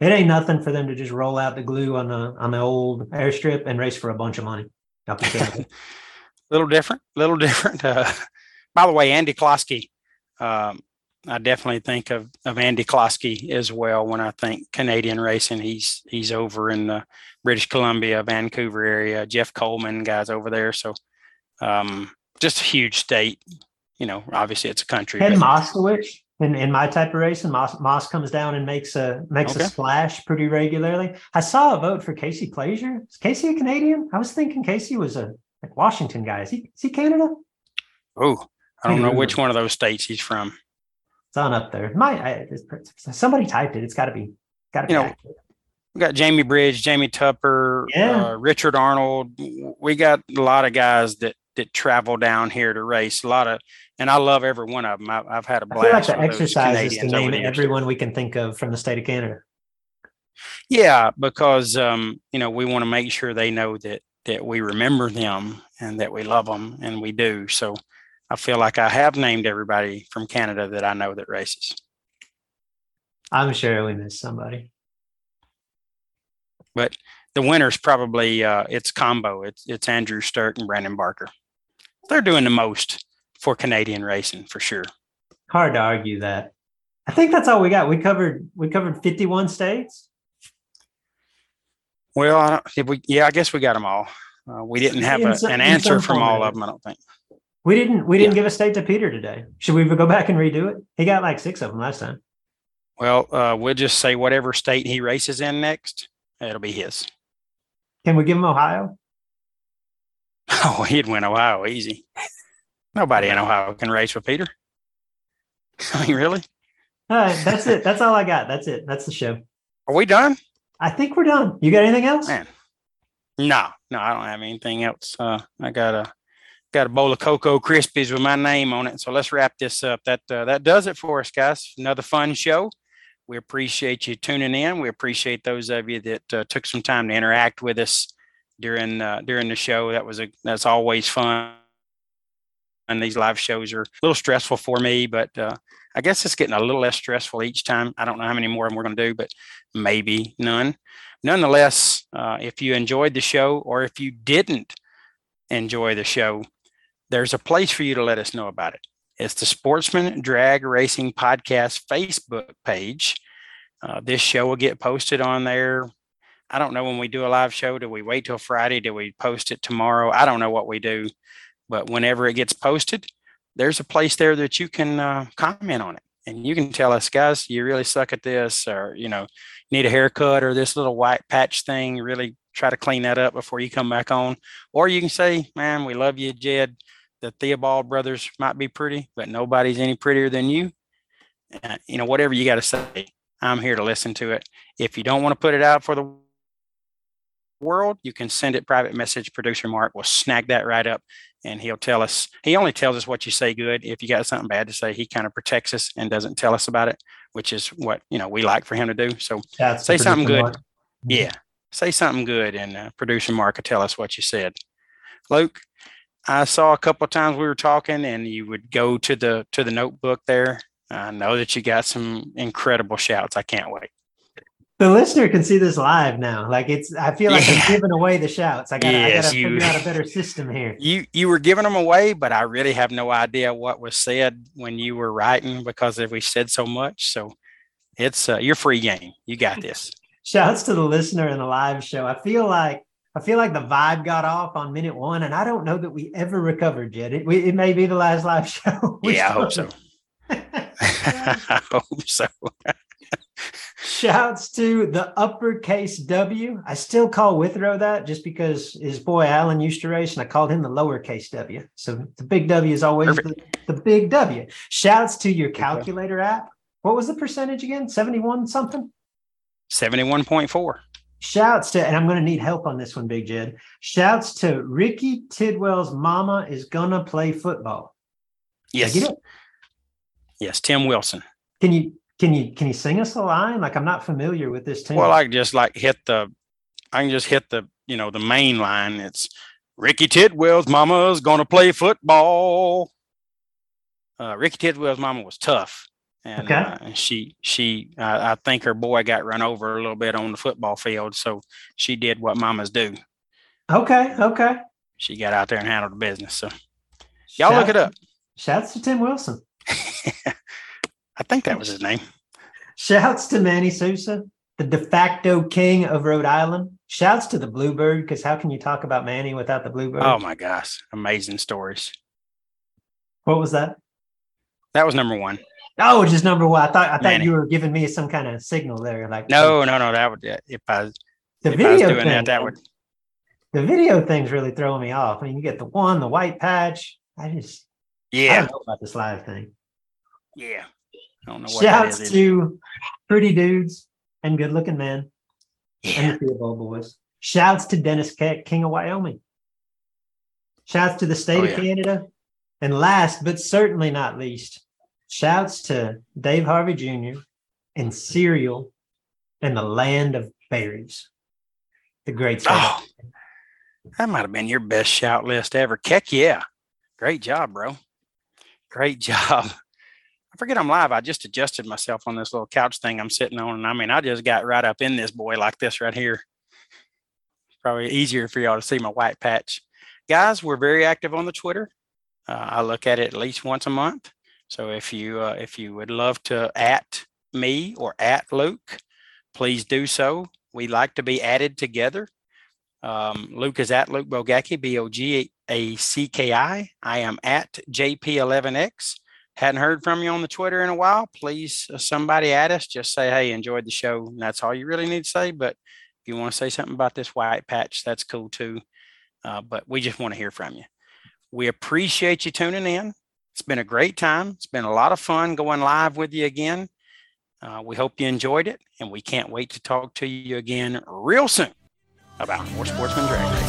It ain't nothing for them to just roll out the glue on the on the old airstrip and race for a bunch of money. little different, little different. Uh, by the way, Andy Klosky, um, I definitely think of, of Andy Klosky as well when I think Canadian racing. He's he's over in the British Columbia, Vancouver area. Jeff Coleman, guys over there. So um, just a huge state. You know, obviously it's a country. Ted Moskowitz. In, in my type of racing, Moss, Moss comes down and makes a makes okay. a splash pretty regularly. I saw a vote for Casey Plaisir. Is Casey a Canadian? I was thinking Casey was a like Washington guy. Is he, is he Canada? Oh, I don't know which one of those states he's from. It's on up there. My I, somebody typed it. It's got to be. Got to be. You know, we got Jamie Bridge, Jamie Tupper, yeah. uh, Richard Arnold. We got a lot of guys that. that travel down here to race a lot of, and I love every one of them. I, I've had a blast. I feel like the exercise is to name everyone we can think of from the state of Canada. Yeah, because, um, you know, we want to make sure they know that, that we remember them and that we love them, and we do. So I feel like I have named everybody from Canada that I know that races. I'm sure we missed somebody. But the winner's probably uh, it's combo. It's, it's Andrew Sturt and Brandon Barker. They're doing the most for Canadian racing for sure. Hard to argue that. I think that's all we got. We covered we covered fifty-one states. Well, I don't, did we? Yeah, I guess we got them all. Uh, we didn't have a, an answer from all of them. I don't think we didn't. We didn't yeah. give a state to Peter today. Should we go back and redo it? He got like six of them last time. Well, uh, we'll just say whatever state he races in next, it'll be his. Can we give him Ohio? Oh, he'd win Ohio easy. Nobody in Ohio can race with Peter. I mean, really? All right, that's it. That's all I got. That's it. That's the show. Are we done? I think we're done. You got anything else? Man. No, no, I don't have anything else. Uh, I got a got a bowl of Cocoa Krispies with my name on it. So let's wrap this up. That uh, that does it for us, guys. Another fun show. We appreciate you tuning in. We appreciate those of you that uh, took some time to interact with us during uh, during the show. That was a that's always fun. And these live shows are a little stressful for me, but uh, I guess it's getting a little less stressful each time. I don't know how many more we're going to do, but maybe none. Nonetheless, uh, if you enjoyed the show, or if you didn't enjoy the show, there's a place for you to let us know about it. It's the Sportsman Drag Racing Podcast Facebook page. Uh, this show will get posted on there. I don't know when we do a live show. Do we wait till Friday? Do we post it tomorrow? I don't know what we do, but whenever it gets posted, there's a place there that you can uh, comment on it. And you can tell us, guys, you really suck at this, or, you know, need a haircut, or this little white patch thing. Really try to clean that up before you come back on. Or you can say, man, we love you, Jed. The Theobald brothers might be pretty, but nobody's any prettier than you. Uh, you know, whatever you got to say, I'm here to listen to it. If you don't want to put it out for the world, you can send it private message. Producer Mark will snag that right up, and he'll tell us. He only tells us what you say good. If you got something bad to say, he kind of protects us and doesn't tell us about it, which is what, you know, we like for him to do. So That's say something good. Mark. Yeah. Say something good, and uh, Producer Mark will tell us what you said. Luke, I saw a couple of times we were talking, and you would go to the to the notebook there. I know that you got some incredible shouts. I can't wait. The listener can see this live now. Like it's, I feel like yeah. I'm giving away the shouts. I got yes, to figure out a better system here. You you were giving them away, but I really have no idea what was said when you were writing, because we said so much. So it's uh, your free game. You got this. Shouts to the listener in the live show. I feel like. I feel like the vibe got off on minute one, and I don't know that we ever recovered yet. It, we, it may be the last live show. Yeah, started. I hope so. I hope so. Shouts to the uppercase W. I still call Witherow that just because his boy Alan used to race, and I called him the lowercase W. So the big W is always the, the big W. Shouts to your calculator app. What was the percentage again? seventy-one something? seventy-one point four. Shouts to, and I'm going to need help on this one, Big Jed. Shouts to Ricky Tidwell's mama is going to play football. Yes. Get it? Yes, Tim Wilson. Can you can you can you sing us a line? Like, I'm not familiar with this tune. Well, I can just like hit the, I can just hit the, you know, the main line. It's Ricky Tidwell's mama's going to play football. Uh, Ricky Tidwell's mama was tough. And okay. uh, she, she, uh, I think her boy got run over a little bit on the football field. So she did what mamas do. Okay. Okay. She got out there and handled the business. So y'all shout, look it up. Shouts to Tim Wilson. I think that was his name. Shouts to Manny Sousa, the de facto king of Rhode Island. Shouts to the Bluebird. Cause how can you talk about Manny without the Bluebird? Oh my gosh. Amazing stories. What was that? That was number one. Oh, just number one. I thought I thought Manny. You were giving me some kind of signal there. Like no, no, no. That would if I the if video I was doing thing, that, that would the video thing's really throwing me off. I mean, you get the one, the white patch. I just yeah I don't know about this live thing. Yeah, I don't know what. Shouts that is, to pretty dudes and good looking men. Yeah, and the ball boys. Shouts to Dennis Keck, King of Wyoming. Shouts to the state oh, of yeah. Canada, and last but certainly not least. Shouts to Dave Harvey Junior and cereal and the land of berries. The great. Oh, that might have been your best shout list ever. Keck, yeah. Great job, bro. Great job. I forget I'm live. I just adjusted myself on this little couch thing I'm sitting on. And I mean, I just got right up in this boy like this right here. Probably easier for y'all to see my white patch. Guys, we're very active on the Twitter. Uh, I look at it at least once a month. So if you uh, if you would love to at me or at Luke, please do so. We like to be added together. Um, Luke is at Luke Bogacki, B O G A C K I. I am at J P eleven X. Hadn't heard from you on the Twitter in a while. Please, uh, somebody at us. Just say, hey, enjoyed the show. And that's all you really need to say. But if you want to say something about this white patch, that's cool too. Uh, but we just want to hear from you. We appreciate you tuning in. It's been a great time. It's been a lot of fun going live with you again. Uh, we hope you enjoyed it, and we can't wait to talk to you again real soon about more Sportsman Drag Racing.